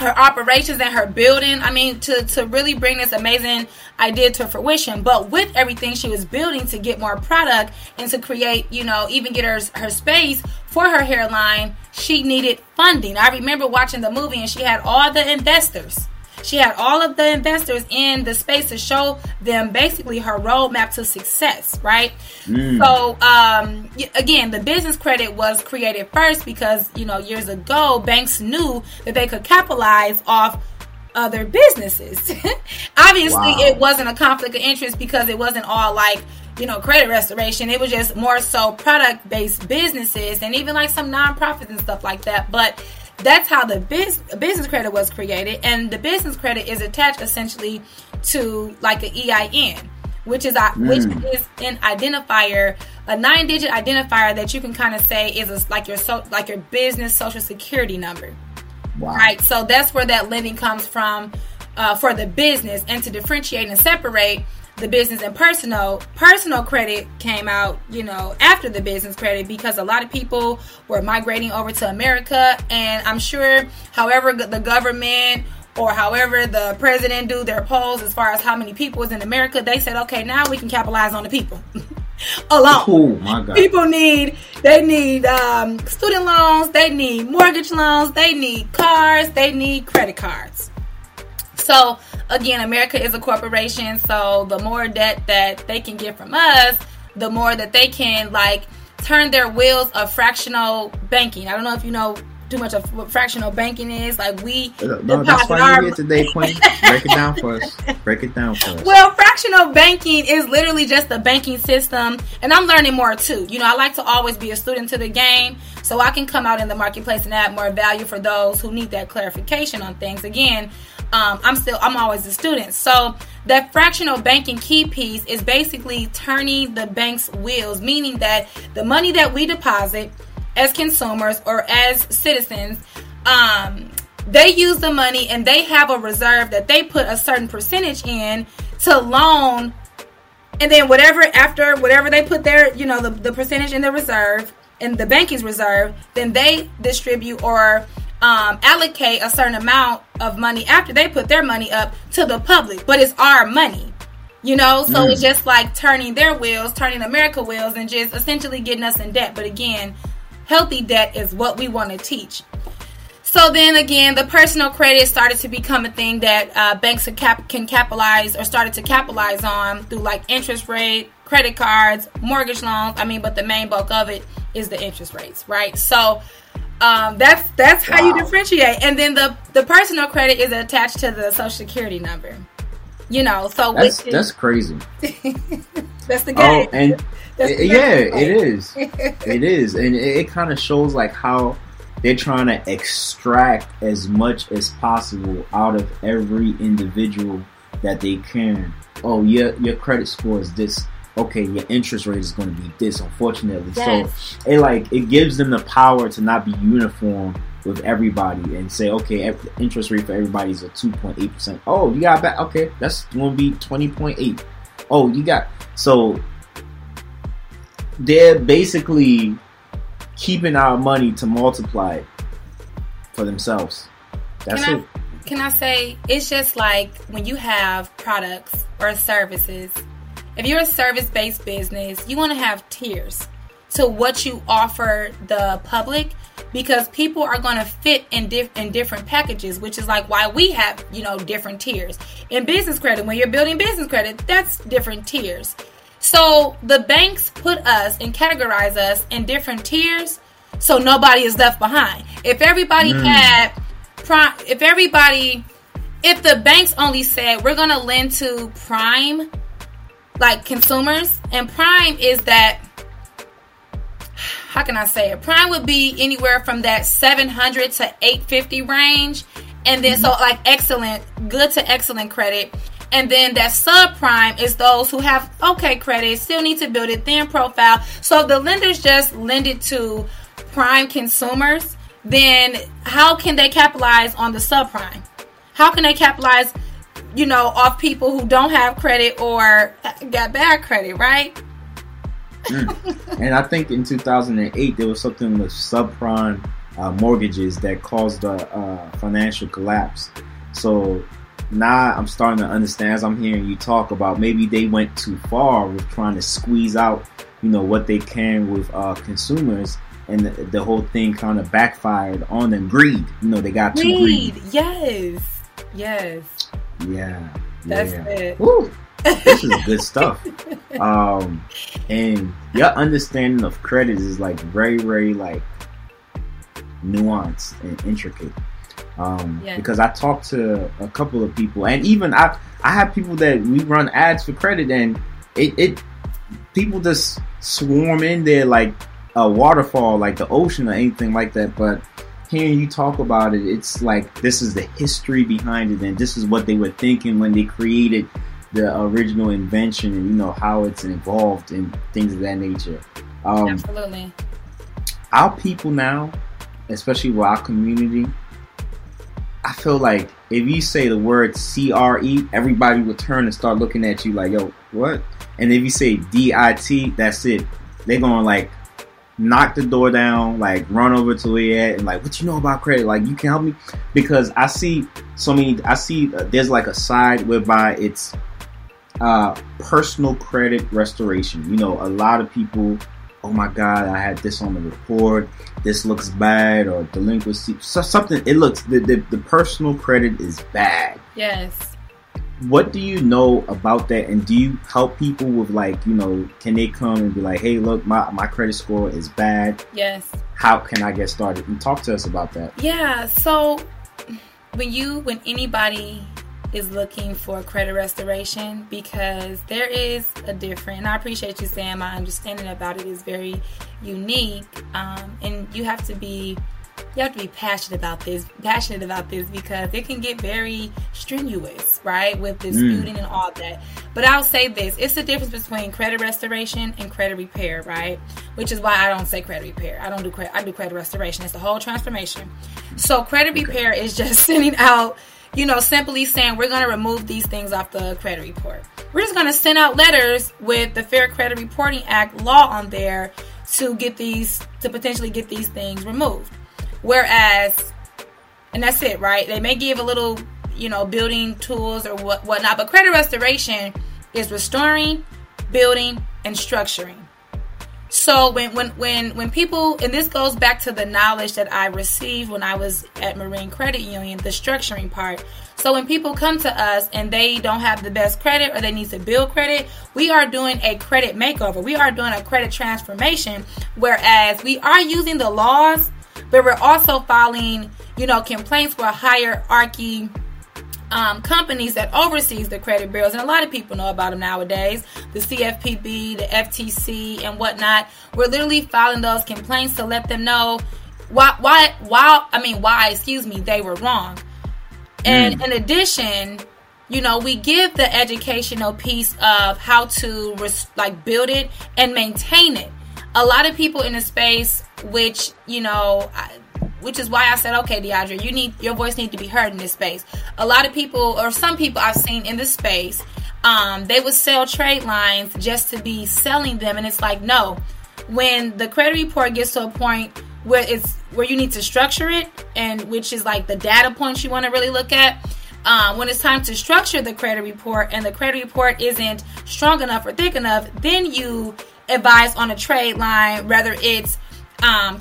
operations and her building, to really bring this amazing idea to fruition. But with everything she was building to get more product and to create, even get her space for her hairline, she needed funding. I remember watching the movie, and she had all the investors. She had all of the investors in the space to show them basically her roadmap to success, right? So, again, the business credit was created first because, years ago, banks knew that they could capitalize off other businesses. Obviously, it wasn't a conflict of interest because it wasn't all like, credit restoration. It was just more so product-based businesses and even like some nonprofits and stuff like that. But that's how the business credit was created, and the business credit is attached essentially to like an EIN, which is an identifier, a 9-digit identifier that you can kind of say is like your business social security number. Wow. Right? So that's where that lending comes from for the business, and to differentiate and separate the business and personal credit came out, after the business credit because a lot of people were migrating over to America, and I'm sure however the government or however the president do their polls as far as how many people is in America, they said, okay, now we can capitalize on the people alone. Oh my God. People need student loans, they need mortgage loans, they need cars, they need credit cards. So again, America is a corporation, so the more debt that they can get from us, the more that they can, turn their wheels of fractional banking. I don't know if you know too much of what fractional banking is. Like we deposit that's why you're here today, Queen. Break it down for us. Break it down for us. Well, fractional banking is literally just the banking system, and I'm learning more too. You know, I like to always be a student to the game, so I can come out in the marketplace and add more value for those who need that clarification on things. Again, I'm always a student. So that fractional banking key piece is basically turning the bank's wheels, meaning that the money that we deposit as consumers or as citizens, they use the money and they have a reserve that they put a certain percentage in to loan, and then whatever they put their, you know, the percentage in the reserve, in the banking's reserve, then they distribute or allocate a certain amount of money after they put their money up to the public, but it's our money, you know. So It's just like turning their wheels, turning America wheels, and just essentially getting us in debt. But again, healthy debt is what we want to teach. So then again, the personal credit started to become a thing that banks can capitalize or started to capitalize on through like interest rate, credit cards, mortgage loans. I mean, but the main bulk of it is the interest rates, right? So that's how you differentiate. And then the personal credit is attached to the Social Security number, you know. So that's crazy. That's the game. Oh, and it is, and it kind of shows like how they're trying to extract as much as possible out of every individual that they can. Oh, your credit score is this. Okay, your interest rate is going to be this, unfortunately. Yes. So it gives them the power to not be uniform with everybody and say, okay, interest rate for everybody is a 2.8%. Oh, you got back. Okay, that's going to be 20.8. Oh, you got, so they're basically keeping our money to multiply it for themselves. That's it. Can I say, it's just like when you have products or services. If you're a service-based business, you want to have tiers to what you offer the public, because people are going to fit in different packages, which is like why we have, you know, different tiers. In business credit, when you're building business credit, that's different tiers. So the banks put us and categorize us in different tiers so nobody is left behind. If everybody if the banks only said we're going to lend to prime like consumers, and prime is that, how can I say it? Prime would be anywhere from that 700 to 850 range. And then so like excellent, good to excellent credit. And then that subprime is those who have okay credit, still need to build it, thin profile. So if the lenders just lend it to prime consumers, then how can they capitalize on the subprime? How can they capitalize, you know, off people who don't have credit or got bad credit, right? And I think in 2008 there was something with subprime mortgages that caused a financial collapse. So now I'm starting to understand, as I'm hearing you talk about, maybe they went too far with trying to squeeze out, you know, what they can with consumers, and the whole thing kind of backfired on them. Greed, you know, they got too greedy. Yes. Yeah, that's it. Woo. This is good stuff. And your understanding of credit is like very, very like nuanced and intricate. Because I talked to a couple of people, and even I have people that we run ads for credit, and it people just swarm in there like a waterfall, like the ocean or anything like that, but hearing you talk about it, it's like this is the history behind it, and this is what they were thinking when they created the original invention, and you know how it's involved and things of that nature. Absolutely. Our people now, especially with our community, I feel like if you say the word CRE, everybody will turn and start looking at you like, yo, what? And if you say DIT, that's it. They're going like, knock the door down, like run over to it, and like, what you know about credit? Like, you can help me? Because I see so many, there's like a side whereby it's personal credit restoration. You know, a lot of people, oh my God, I had this on the report, this looks bad, or delinquency, so something, it looks, the personal credit is bad. Yes. What do you know about that, and do you help people with, like, you know, can they come and be like, hey, look, my credit score is bad? Yes. how can I get started? And talk to us about that. Yeah, so when anybody is looking for credit restoration, because there is a different, and I appreciate you saying my understanding about it is very unique, and you have to be passionate about this because it can get very strenuous, right, with disputing and all that. But I'll say this, it's the difference between credit restoration and credit repair, right? Which is why I don't say credit repair. I do credit restoration. It's the whole transformation. So credit repair is just sending out, simply saying we're going to remove these things off the credit report. We're just going to send out letters with the Fair Credit Reporting Act law on there to potentially get these things removed. Whereas, and that's it, right? They may give a little, building tools or whatnot, but credit restoration is restoring, building, and structuring. So when people, and this goes back to the knowledge that I received when I was at Marine Credit Union, the structuring part. So when people come to us and they don't have the best credit or they need to build credit, we are doing a credit makeover. We are doing a credit transformation, whereas we are using the laws, but we're also filing, complaints for hierarchy companies that oversees the credit bureaus. And a lot of people know about them nowadays, the CFPB, the FTC, and whatnot. We're literally filing those complaints to let them know why they were wrong. And in addition, we give the educational piece of how to build it and maintain it. A lot of people in the space, which is why I said, okay, DeAdria, your voice needs to be heard in this space. A lot of people, or some people I've seen in this space, they would sell trade lines just to be selling them. And it's like, no, when the credit report gets to a point where you need to structure it, and which is like the data points you want to really look at, when it's time to structure the credit report and the credit report isn't strong enough or thick enough, then you advise on a trade line, whether it's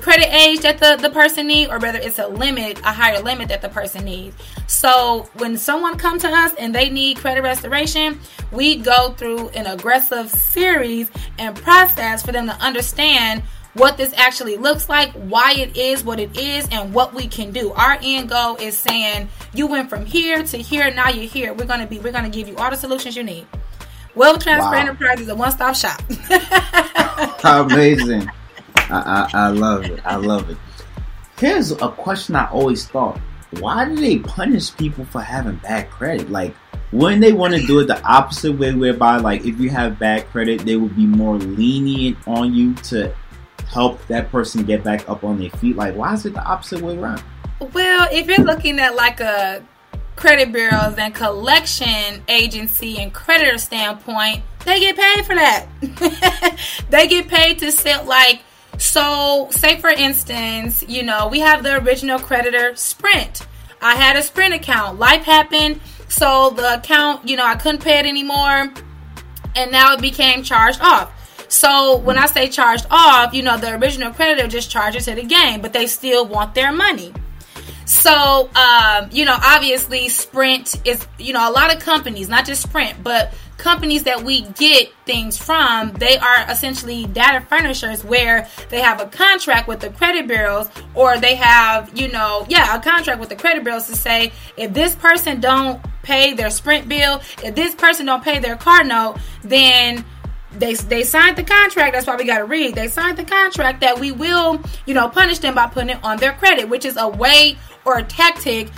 credit age that the person needs, or whether it's a higher limit that the person needs. So when someone comes to us and they need credit restoration, we go through an aggressive series and process for them to understand what this actually looks like, why it is what it is, and what we can do. Our end goal is saying you went from here to here, now you're here. We're gonna give you all the solutions you need. Wealth Transfer Enterprise is a one-stop shop. Amazing. I love it. I love it. Here's a question I always thought. Why do they punish people for having bad credit? Like, wouldn't they want to do it the opposite way, whereby, like, if you have bad credit, they would be more lenient on you to help that person get back up on their feet? Like, why is it the opposite way around? Well, if you're looking at, like, a credit bureaus and collection agency and creditor standpoint, they get paid for that. They get paid to sell, so say for instance, we have the original creditor, Sprint. I had a Sprint account. Life happened, so the account, I couldn't pay it anymore, and now it became charged off. So when I say charged off, the original creditor just charges it again, but they still want their money. So, obviously Sprint is, a lot of companies, not just Sprint, but companies that we get things from, they are essentially data furnishers where they have a contract with the credit bureaus, or they have, a contract with the credit bureaus to say, if this person don't pay their Sprint bill, if this person don't pay their card note, then they signed the contract. That's why we got to read. They signed the contract that we will, punish them by putting it on their credit, which is a way or a tactic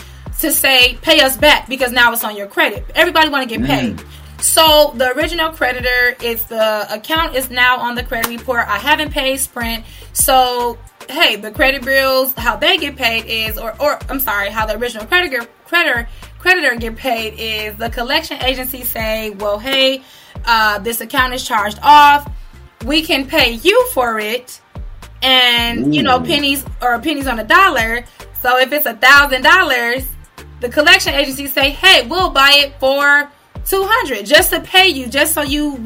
to say, pay us back because now it's on your credit. Everybody want to get paid. So the original creditor, it's the account is now on the credit report. I haven't paid Sprint. So, hey, the credit bureaus, how they get paid is, how the original creditor get paid is the collection agency say, well, hey, this account is charged off. We can pay you for it, and pennies on a dollar. So if it's $1,000, the collection agency say, "Hey, we'll buy it for $200 just to pay you, just so you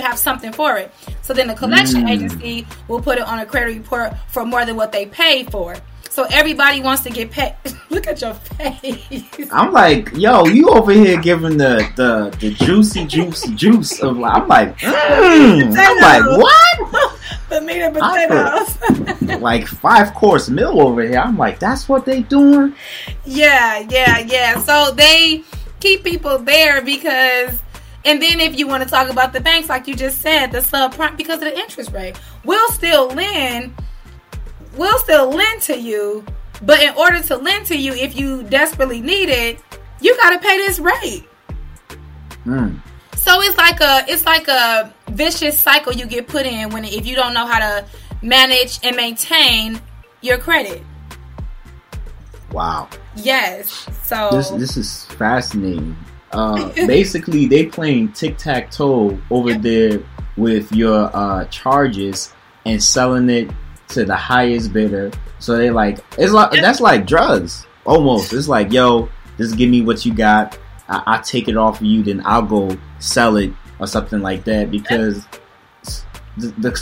have something for it." So then the collection agency will put it on a credit report for more than what they paid for. So everybody wants to get paid. Look at your face. I'm like, yo, you over here giving the juicy juice of. I'm like, I'm like, what? Bonita potatoes. Like 5-course meal over here. I'm like, that's what they doing? Yeah. So they keep people there because, and then if you want to talk about the banks, like you just said, the subprime, because of the interest rate, we'll still lend to you. But in order to lend to you, if you desperately need it, you got to pay this rate. Mm. So it's like a vicious cycle you get put in when, if you don't know how to manage and maintain your credit. Wow. Yes. So this is fascinating. Basically, they playing tic-tac-toe over there with your charges and selling it to the highest bidder. So they like, it's like, that's like drugs almost. It's like, yo, just give me what you got. I take it off of you, then I'll go sell it or something like that. Because the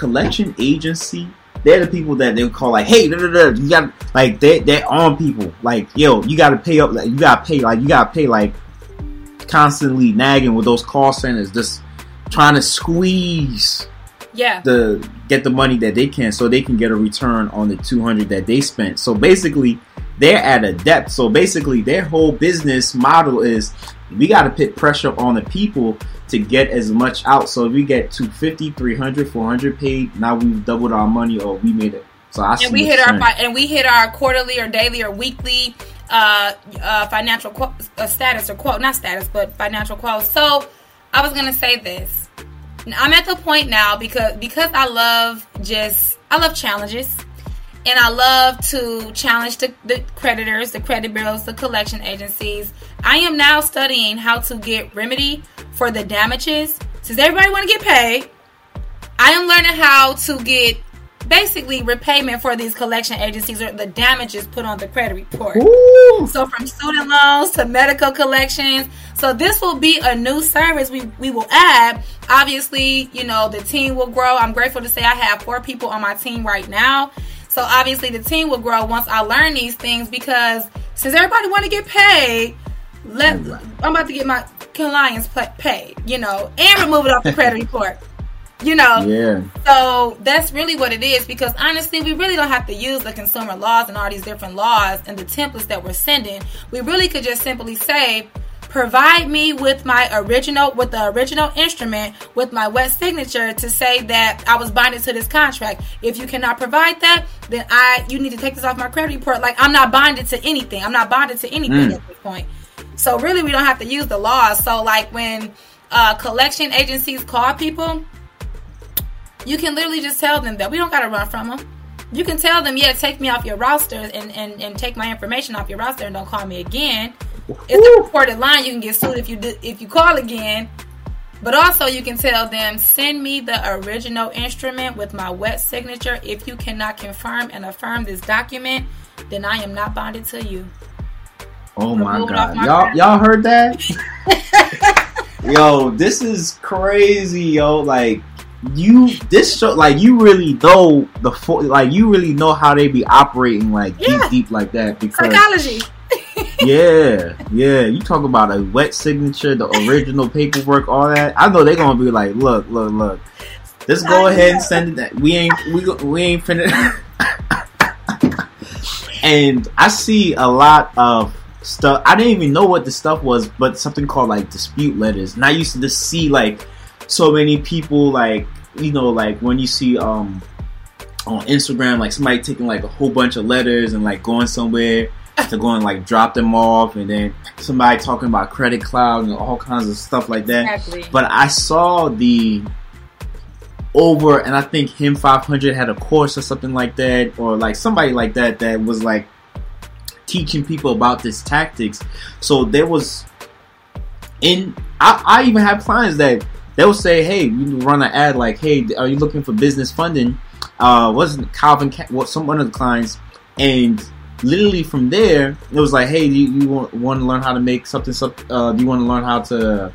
collection agency? They're the people that they would call like, hey, you got, like they're on people like, yo, you got to pay up, like you got to pay, like constantly nagging with those call centers, just trying to squeeze. Yeah. Get the money that they can, so they can get a return on the $200 that they spent. So basically, they're at a debt. So basically, their whole business model is, we got to put pressure on the people to get as much out. So if we get $250, $300, $400 paid, now we've doubled our money, or we made it. So I see. And we hit our quarterly or daily or weekly financial status or quote, not status, but financial quote. So I was gonna say this. I'm at the point now because I love challenges, and I love to challenge the creditors, the credit bureaus, the collection agencies. I am now studying how to get remedy for the damages. Since everybody want to get paid, I am learning how to get basically repayment for these collection agencies or the damages put on the credit report. Ooh. So from student loans to medical collections. So this will be a new service we will add. Obviously, you know, the team will grow. I'm grateful to say I have 4 people on my team right now. So obviously the team will grow once I learn these things, because since everybody want to get paid, I'm about to get my clients paid, you know, and remove it off the credit report. You know, yeah. So that's really what it is, because honestly, we really don't have to use the consumer laws and all these different laws and the templates that we're sending. We really could just simply say, provide me with the original instrument with my wet signature to say that I was binded to this contract. If you cannot provide that, then you need to take this off my credit report. Like, I'm not binded to anything. At this point. So really, we don't have to use the laws. So like when collection agencies call people, you can literally just tell them that we don't got to run from them. You can tell them, yeah, take me off your roster and take my information off your roster and don't call me again. It's a reported line. You can get sued if you call again. But also you can tell them, send me the original instrument with my wet signature. If you cannot confirm and affirm this document, then I am not bonded to you. Oh my God. Y'all heard that? Yo, this is crazy, yo. Like, you really know how they be operating, like deep like that, because psychology. You talk about a wet signature, the original paperwork, all that. I know they're gonna be like, look. Just go ahead and send it. That we ain't finished. And I see a lot of stuff. I didn't even know what the stuff was, but something called like dispute letters. And I used to just see like so many people, like, you know, like when you see on Instagram, like somebody taking like a whole bunch of letters and like going somewhere to go and like drop them off, and then somebody talking about credit cloud and all kinds of stuff like that. Exactly. But I saw and I think HIM 500 had a course or something like that, or like somebody like that was like teaching people about this tactics. So there was, and I even have clients that they'll say, hey, you run an ad like, hey, are you looking for business funding? Wasn't Calvin, some one of the clients, and literally from there, it was like, hey, you want to learn how to make something, do you want to learn how to,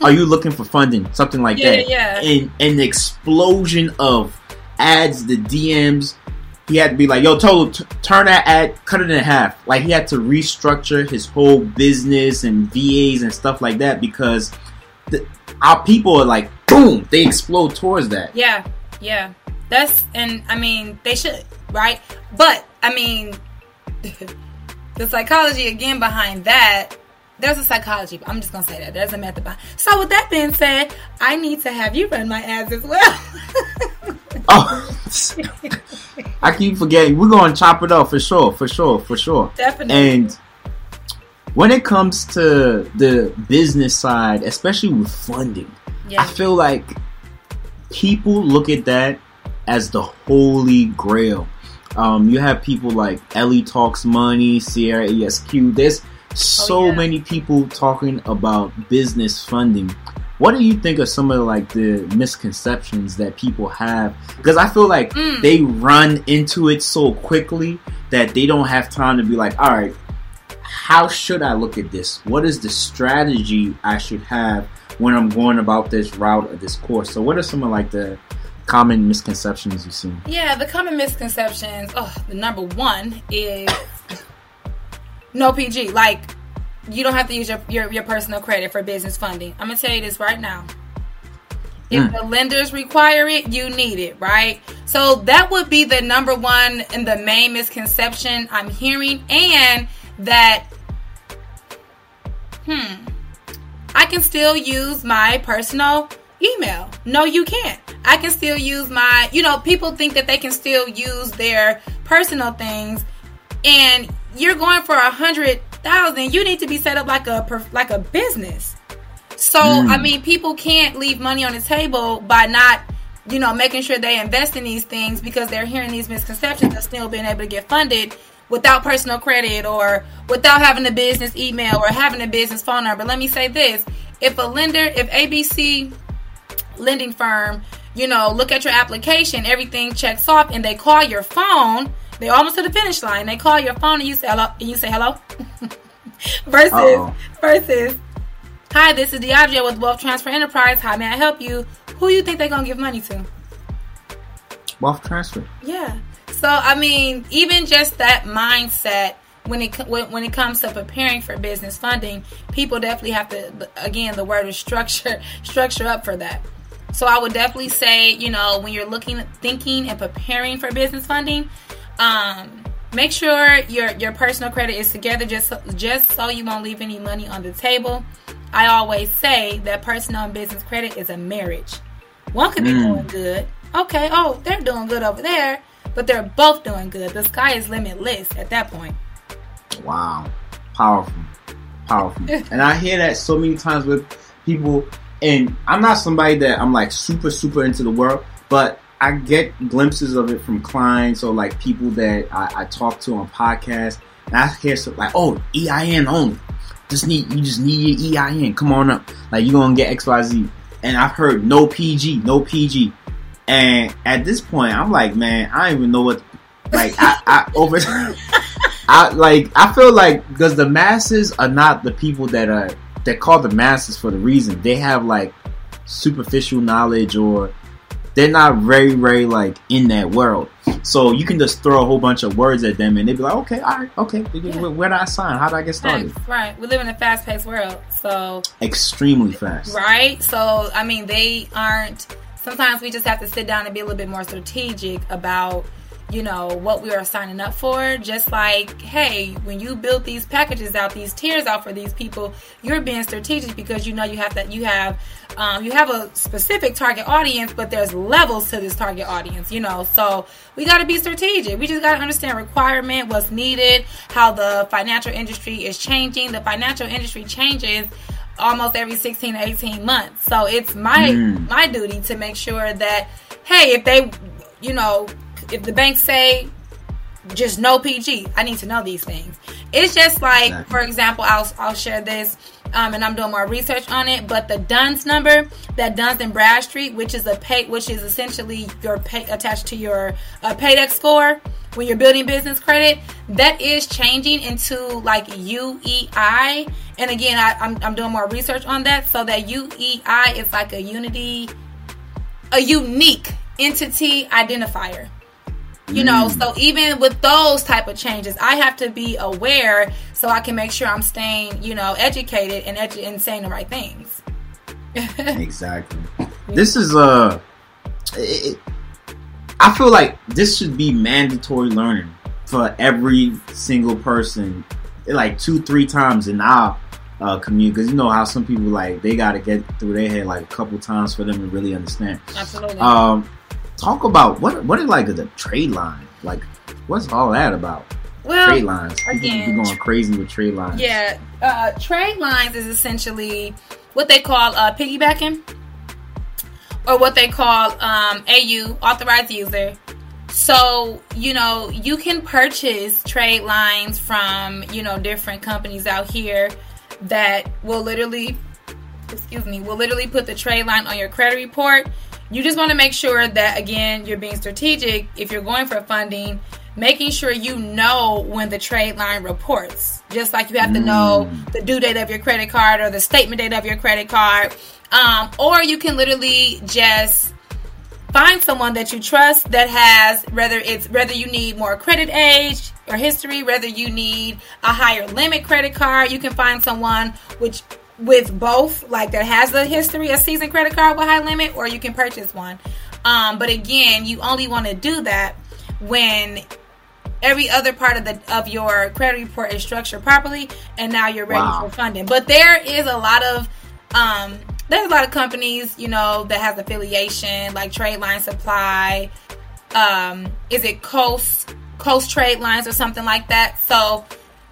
are you looking for funding? Something like that. Yeah. And an explosion of ads, the DMs, he had to be like, yo, Tolu, turn that ad, cut it in half. Like, he had to restructure his whole business and VAs and stuff like that, because our people are like boom, they explode towards that. Yeah. That's, and I mean, they should, right? But, I mean, the psychology again behind that, there's a psychology. I'm just going to say that. There's a method behind. So with that being said, I need to have you run my ads as well. Oh, I keep forgetting. We're going to chop it up for sure. Definitely. And when it comes to the business side, especially with funding, yeah. I feel like people look at that as the holy grail. You have people like Ellie Talks Money, Sierra ESQ. There's so many people talking about business funding. What do you think of some of the misconceptions that people have? Because I feel like they run into it so quickly that they don't have time to be like, all right, how should I look at this? What is the strategy I should have when I'm going about this route or this course? So what are some of the common misconceptions you've seen? Yeah, the common misconceptions, the number one is no PG. You don't have to use your personal credit for business funding. I'm going to tell you this right now. If the lenders require it, you need it, right? So that would be the number one and the main misconception I'm hearing. And that, I can still use my personal email. No, you can't. I can still use my, people think that they can still use their personal things. And you're going for 100,000, you need to be set up like a business. So I mean, people can't leave money on the table by not, making sure they invest in these things because they're hearing these misconceptions of still being able to get funded without personal credit or without having a business email or having a business phone number. Let me say this: if ABC lending firm, look at your application, everything checks off, and they call your phone. They're almost to the finish line. They call your phone and you say hello. Versus, hi, this is DeAdria with Wealth Transfer Enterprise. How may I help you? Who you think they're going to give money to? Wealth transfer. Yeah. So, I mean, even just that mindset when it comes to preparing for business funding, people definitely have to, again, the word is structure up for that. So I would definitely say, when you're thinking and preparing for business funding, make sure your personal credit is together just so you won't leave any money on the table. I always say that personal and business credit is a marriage. One could be doing good. Okay, they're doing good over there, but they're both doing good. The sky is limitless at that point. Wow. Powerful. And I hear that so many times with people, and I'm not somebody that I'm super, super into the world, but I get glimpses of it from clients or people that I talk to on podcasts, and I hear stuff EIN only. You just need your EIN. Come on up. You're gonna get XYZ. And I've heard no PG. And at this point, I'm man, I don't even know what. I feel because the masses are not the people that call the masses for the reason. They have superficial knowledge or. They're not very, very, in that world. So you can just throw a whole bunch of words at them and they'd be like, okay, all right, okay. Yeah. Where do I sign? How do I get started? Right. We live in a fast-paced world, so... Extremely fast. Right? So, I mean, they aren't... Sometimes we just have to sit down and be a little bit more strategic about, what we are signing up for. Just hey, when you build these packages out, these tiers out for these people, you're being strategic because you have a specific target audience, but there's levels to this target audience, so we got to be strategic. We just got to understand requirement, what's needed, how the financial industry is changing. The financial industry changes almost every 16 to 18 months. So it's my duty to make sure that, hey, if they, if the banks say just no PG, I need to know these things. It's just for example, I'll share this, and I'm doing more research on it. But the Duns number, that Duns and Bradstreet, which is essentially your pay attached to your Paydex score when you're building business credit, that is changing into UEI. And again, I'm doing more research on that. So that UEI is a unique entity identifier. So even with those type of changes, I have to be aware so I can make sure I'm staying, educated and saying the right things. Exactly. This is I feel like this should be mandatory learning for every single person, like 2-3 times in our community, because you know how some people, like, they got to get through their head like a couple times for them to really understand. Absolutely. Talk about what is like the trade line, like what's all that about? Well, trade lines. Again, we're going crazy with trade lines. Yeah, trade lines is essentially what they call piggybacking, or what they call AU, authorized user. So, you know, you can purchase trade lines from, you know, different companies out here that will literally, put the trade line on your credit report. You just want to make sure that, again, you're being strategic if you're going for funding, making sure you know when the trade line reports. Just like you have to know the due date of your credit card or the statement date of your credit card. Or you can literally just find someone that you trust that has, whether you need more credit age or history, whether you need a higher limit credit card, you can find someone with both, like that has a history, a seasoned credit card with high limit, or you can purchase one. But again, you only want to do that when every other part of your credit report is structured properly, and now you're ready for funding. But there is a lot of companies, you know, that has affiliation, like Trade Line Supply, is it Coast Trade Lines or something like that. So,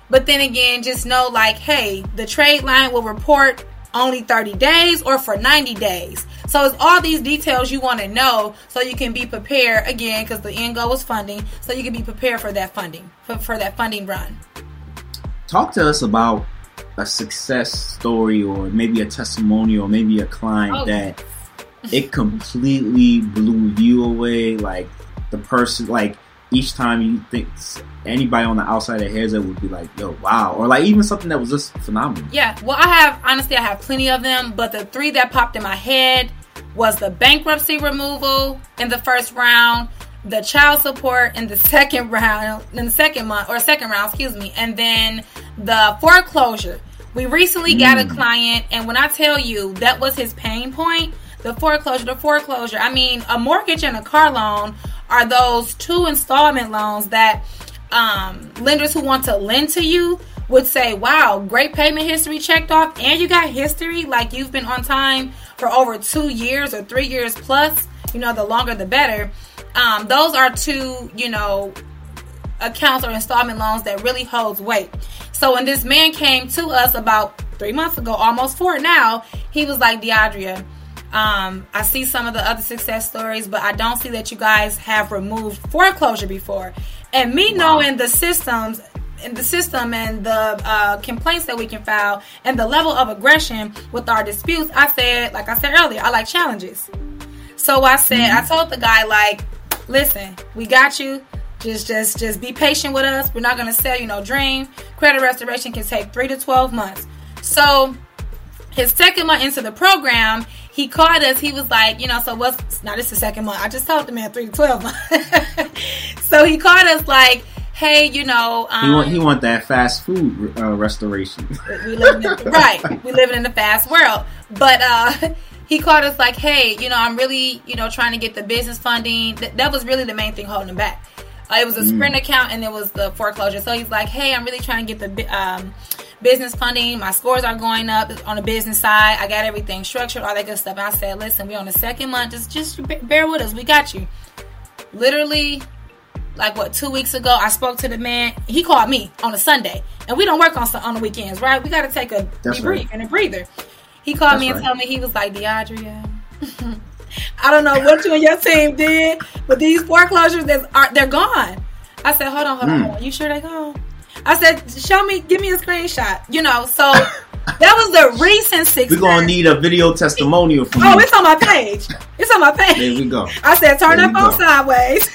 but then again, just know, like, hey, the trade line will report only 30 days or for 90 days. So it's all these details you want to know so you can be prepared, again, because the end goal is funding, so you can be prepared for that funding, for that funding run. Talk to us about a success story, or maybe a testimonial, or maybe a client that it completely blew you away. Like the person, like each time you think anybody on the outside of heads that would be like, yo, wow. Or like even something that was just phenomenal. Yeah. Well, I have plenty of them, but the three that popped in my head was the bankruptcy removal in the first round, the child support in the second round, and then the foreclosure. We recently got a client, and when I tell you that was his pain point, the foreclosure. I mean, a mortgage and a car loan are those two installment loans that lenders who want to lend to you would say, wow, great payment history checked off, and you got history, like you've been on time for over 2 years or 3 years plus, you know, the longer the better. Those are two, you know, accounts or installment loans that really holds weight. So when this man came to us about 3 months ago, almost 4 now, he was like, DeAdria, I see some of the other success stories, but I don't see that you guys have removed foreclosure before. And me knowing the systems and the complaints that we can file and the level of aggression with our disputes, I said, like I said earlier, I like challenges. So I said, I told the guy, like, listen, we got you. Just be patient with us. We're not going to sell you no dream. Credit restoration can take 3 to 12 months. So his second month into the program, he called us. He was like, you know, so what's, now this is the second month. I just told the man 3 to 12 months. So he called us like, hey, you know, he want that fast food restoration. We living in the fast world. But, he called us like, hey, you know, I'm really, you know, trying to get the business funding. That was really the main thing holding him back. It was a Sprint account and it was the foreclosure. So he's like, hey, I'm really trying to get the business funding. My scores are going up on the business side. I got everything structured, all that good stuff. And I said, listen, we're on the second month. Just bear with us. We got you. Literally, like, 2 weeks ago, I spoke to the man. He called me on a Sunday. And we don't work on the weekends, right? We got to take a debrief and a breather. He called me and told me, he was like, DeAdria, I don't know what you and your team did, but these foreclosures, they're gone. I said, hold on. You sure they're gone? I said, give me a screenshot. You know, so that was the recent success. We're going to need a video testimonial from you. Oh, it's on my page. There we go. I said, turn that phone sideways.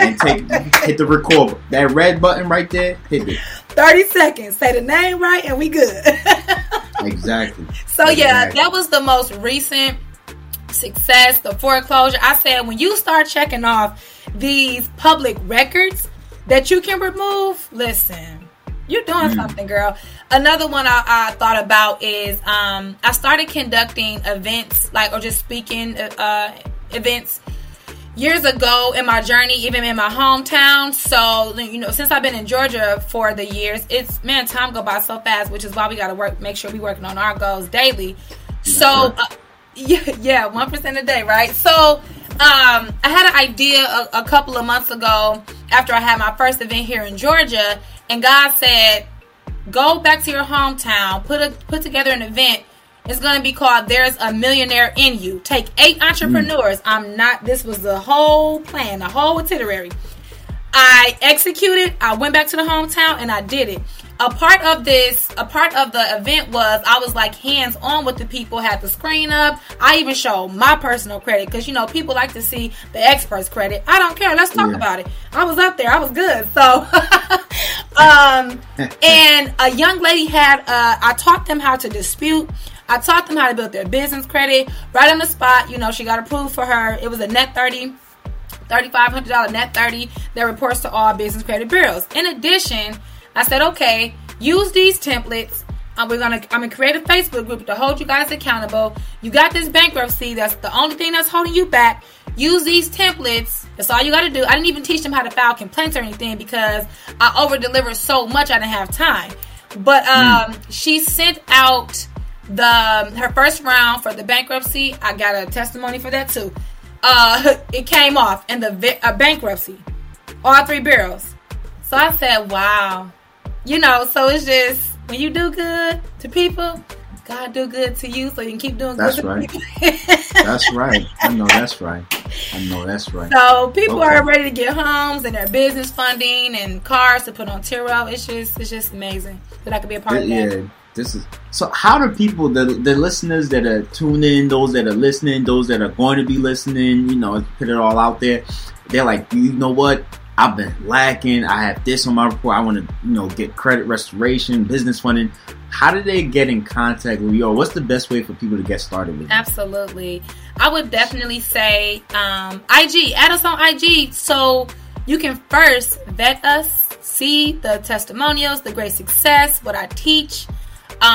And hit the record. That red button right there, hit it. 30 seconds. Say the name right and we good. Exactly. So yeah, that was the most recent success, the foreclosure. I said, when you start checking off these public records that you can remove, listen, you're doing something, girl. Another one I thought about is I started conducting events, like, or just speaking events years ago in my journey, even in my hometown. So, you know, since I've been in Georgia for the years, it's, man, time go by so fast, which is why we got to make sure we're working on our goals daily. So, 1% a day, right? So, I had an idea a couple of months ago after I had my first event here in Georgia, and God said, go back to your hometown, put together an event. It's going to be called There's a Millionaire in You. Take 8 entrepreneurs. This was the whole plan, the whole itinerary. I executed, I went back to the hometown, and I did it. A part of the event was I was like hands on with the people, had the screen up. I even showed my personal credit because, you know, people like to see the expert's credit. I don't care. Let's talk about it. I was up there. I was good. So, and a young lady I taught them how to dispute. I taught them how to build their business credit right on the spot. You know, she got approved for her. It was a net 30, $3,500 net 30 that reports to all business credit bureaus. In addition, I said, okay, use these templates. I'm going to create a Facebook group to hold you guys accountable. You got this bankruptcy. That's the only thing that's holding you back. Use these templates. That's all you got to do. I didn't even teach them how to file complaints or anything because I over-delivered so much I didn't have time. But she sent out her first round for the bankruptcy. I got a testimony for that too. It came off in the bankruptcy. All 3 bureaus. So I said, wow. You know, so it's just when you do good to people, God do good to you, so you can keep doing good to people. That's right. I know that's right. So people are ready to get homes and their business funding and cars to put on Tiro. It's just amazing that I could be a part of that. Yeah, this is so. How do people, the listeners that are tuning in, those that are listening, those that are going to be listening, you know, put it all out there. They're like, you know what? I've been lacking. I have this on my report. I want to, you know, get credit restoration, business funding. How do they get in contact with you? Or what's the best way for people to get started with you? Absolutely. I would definitely say IG. Add us on IG so you can first vet us, see the testimonials, the great success, what I teach.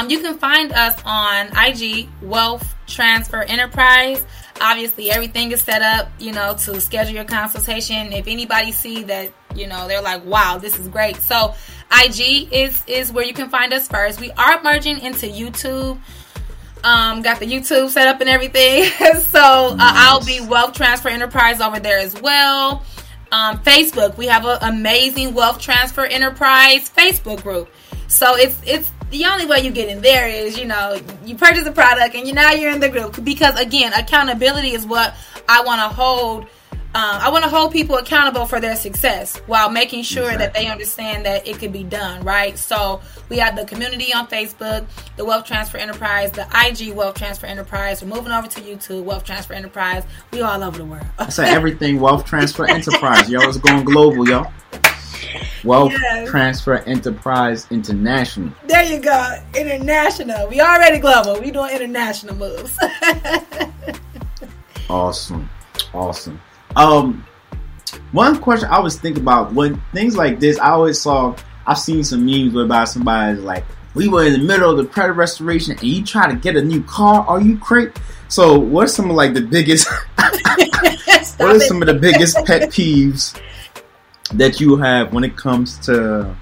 You can find us on IG, Wealth Transfer Enterprise. Obviously, everything is set up, you know, to schedule your consultation. If anybody see that, you know, they're like, wow, this is great. So IG is where you can find us first. We are merging into YouTube. Got the YouTube set up and everything. So I'll be Wealth Transfer Enterprise over there as well. Facebook. We have an amazing Wealth Transfer Enterprise Facebook group. So it's the only way you get in there is, you know, you purchase a product and now you're in the group. Because, again, accountability is what I want to hold. I want to hold people accountable for their success while making sure that they understand that it could be done, right? So we have the community on Facebook, the Wealth Transfer Enterprise, the IG Wealth Transfer Enterprise. We're moving over to YouTube, Wealth Transfer Enterprise. We all over the world. That's like everything Wealth Transfer Enterprise. Yo, it's going global, yo. Wealth Transfer Enterprise International. There you go. International. We already global. We doing international moves. Awesome. One question I was thinking about when things like this, I've seen some memes whereby somebody's like, we were in the middle of the credit restoration and you try to get a new car, are you crazy? So what's some of like the biggest some of the biggest pet peeves that you have when it comes to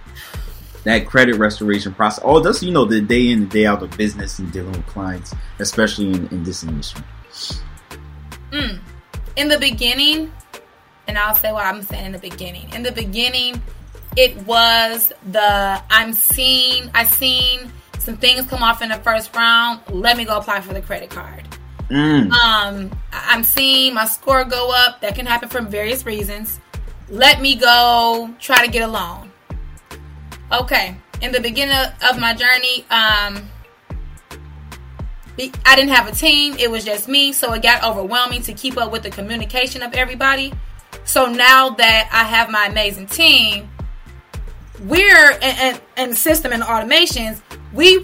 that credit restoration process? Or just, you know, the day in, the day out of business and dealing with clients, especially in this industry. In the beginning, and I'll say what I'm saying in the beginning. In the beginning, it was I seen some things come off in the first round. Let me go apply for the credit card. I'm seeing my score go up. That can happen for various reasons. Let me go try to get a loan. Okay. In the beginning of my journey, I didn't have a team. It was just me. So it got overwhelming to keep up with the communication of everybody. So now that I have my amazing team, we're in system and automations, we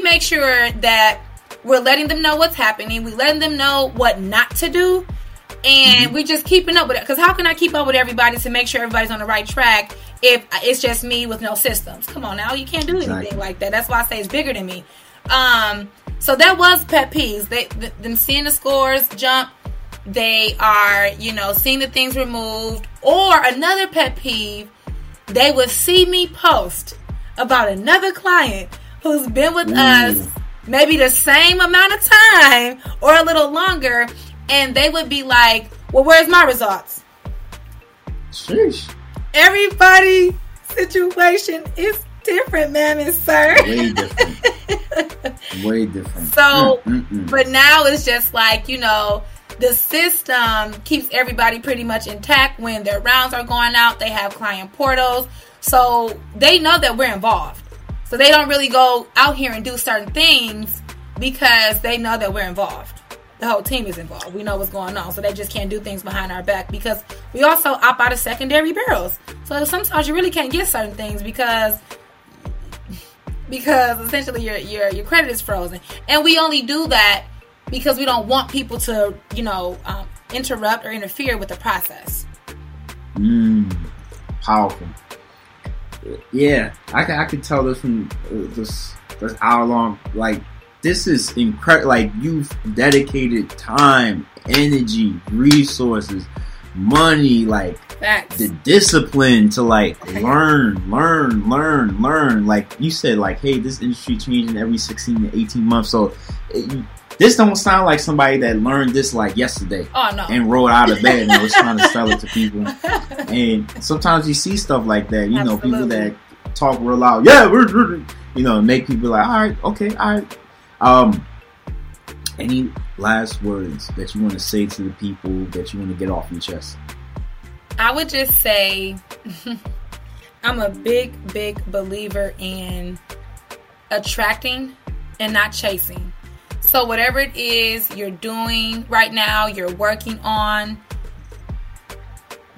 make sure that we're letting them know what's happening. We're letting them know what not to do. And we're just keeping up with it. Because how can I keep up with everybody to make sure everybody's on the right track if it's just me with no systems. Come on now, you can't do anything like that. That's why I say it's bigger than me. So that was pet peeves. Them seeing the scores jump. They are, you know, seeing the things removed. Or another pet peeve, they would see me post about another client who's been with us maybe the same amount of time or a little longer, and they would be like, well, where's my results? Sheesh. Everybody's situation is different, ma'am and sir. Way different. Way different. So, but now it's just like, you know, the system keeps everybody pretty much intact. When their rounds are going out, they have client portals. So they know that we're involved. So they don't really go out here and do certain things because they know that we're involved. The whole team is involved. We know what's going on. So they just can't do things behind our back, because we also opt out of secondary barrels. So sometimes you really can't get certain things because essentially your credit is frozen. And we only do that because we don't want people to, you know, interrupt or interfere with the process. Powerful. Yeah, I can tell this from this hour long. Like, this is incredible. Like, you've dedicated time, energy, resources, money, like facts, the discipline to like learn. Like you said, like, hey, this industry changing every 16 to 18 months. So this don't sound like somebody that learned this like yesterday and rolled out of bed and was trying to sell it to people. And sometimes you see stuff like that, you know, people that talk real loud, you know, make people like, all right. Any last words that you want to say to the people that you want to get off your chest? I would just say I'm a big believer in attracting and not chasing. So whatever it is you're doing right now, you're working on,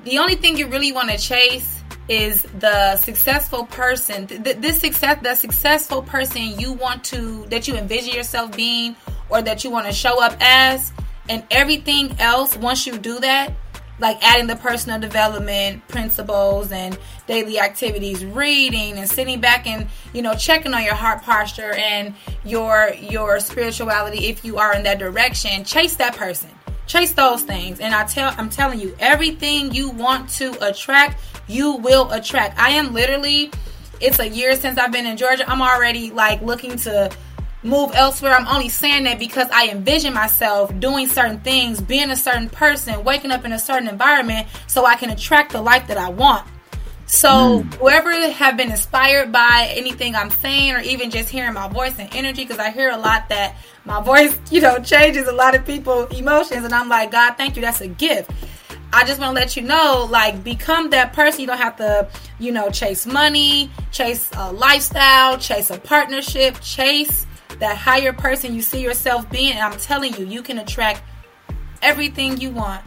the only thing you really want to chase is the successful person, the successful person you want to, that you envision yourself being, or that you want to show up as. And everything else, once you do that, like adding the personal development principles and daily activities, reading and sitting back and, you know, checking on your heart posture and your spirituality, if you are in that direction, chase that person. Chase those things. And I'm telling you, everything you want to attract, you will attract. I am literally, it's a year since I've been in Georgia. I'm already like looking to move elsewhere. I'm only saying that because I envision myself doing certain things, being a certain person, waking up in a certain environment, so I can attract the life that I want. So whoever have been inspired by anything I'm saying, or even just hearing my voice and energy, because I hear a lot that my voice, you know, changes a lot of people's emotions, and I'm like, God, thank you, that's a gift. I just want to let you know, like, become that person. You don't have to, you know, chase money, chase a lifestyle, chase a partnership, chase that higher person you see yourself being. And I'm telling you, you can attract everything you want.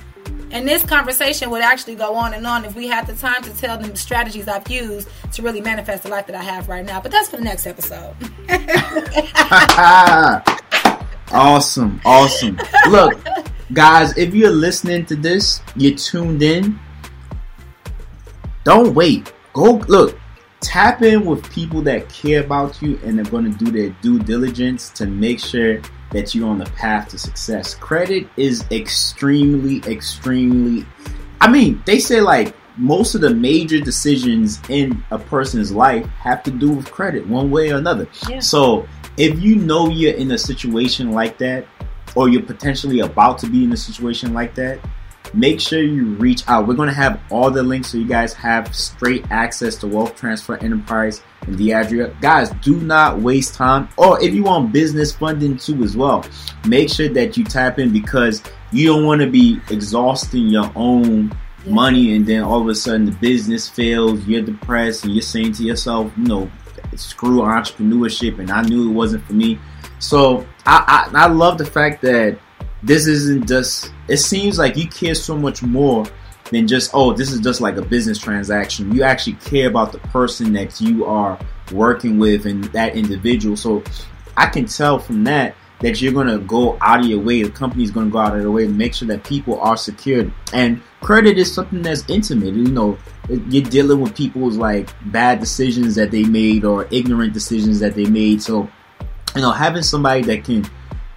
And this conversation would actually go on if we had the time to tell them the strategies I've used to really manifest the life that I have right now. But that's for the next episode. Awesome. Look, guys, if you're listening to this, you're tuned in, don't wait. Go look. Tap in with people that care about you and are going to do their due diligence to make sure that you're on the path to success. Credit is extremely. I mean, they say like most of the major decisions in a person's life have to do with credit one way or another. Yeah. So if you know you're in a situation like that, or you're potentially about to be in a situation like that, make sure you reach out. We're going to have all the links so you guys have straight access to Wealth Transfer Enterprise and DeAdria. Guys, do not waste time. Or if you want business funding too as well, make sure that you tap in, because you don't want to be exhausting your own money and then all of a sudden the business fails, you're depressed, and you're saying to yourself, you know, screw entrepreneurship, and I knew it wasn't for me. So I love the fact that this isn't just, it seems like you care so much more than just, oh, this is just like a business transaction. You actually care about the person that you are working with and that individual. So I can tell from that you're going to go out of your way. The company's going to go out of their way to make sure that people are secured. And credit is something that's intimate. You know, you're dealing with people's like bad decisions that they made or ignorant decisions that they made. So, you know, having somebody that can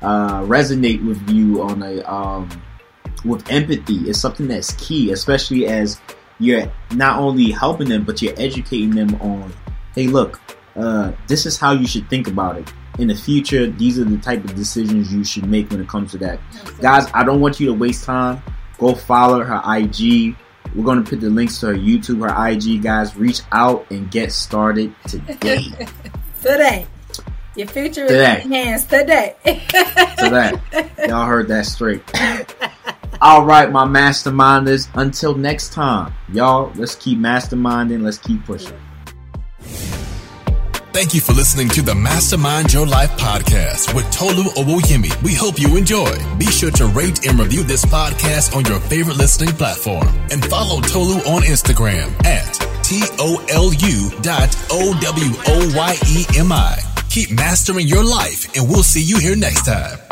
resonate with you on a with empathy is something that's key, especially as you're not only helping them, but you're educating them on, hey, look, this is how you should think about it. In the future, these are the type of decisions you should make when it comes to that. Absolutely. Guys, I don't want you to waste time. Go follow her IG. We're going to put the links to her YouTube, her IG. Guys, reach out and get started today. Today. Your future is in your hands today. Today. Y'all heard that straight. All right, my masterminders. Until next time, y'all, let's keep masterminding. Let's keep pushing. Thank you for listening to the Mastermind Your Life podcast with Tolu Owoyemi. We hope you enjoy. Be sure to rate and review this podcast on your favorite listening platform. And follow Tolu on Instagram at TOLU.OWOYEMI. Keep mastering your life, and we'll see you here next time.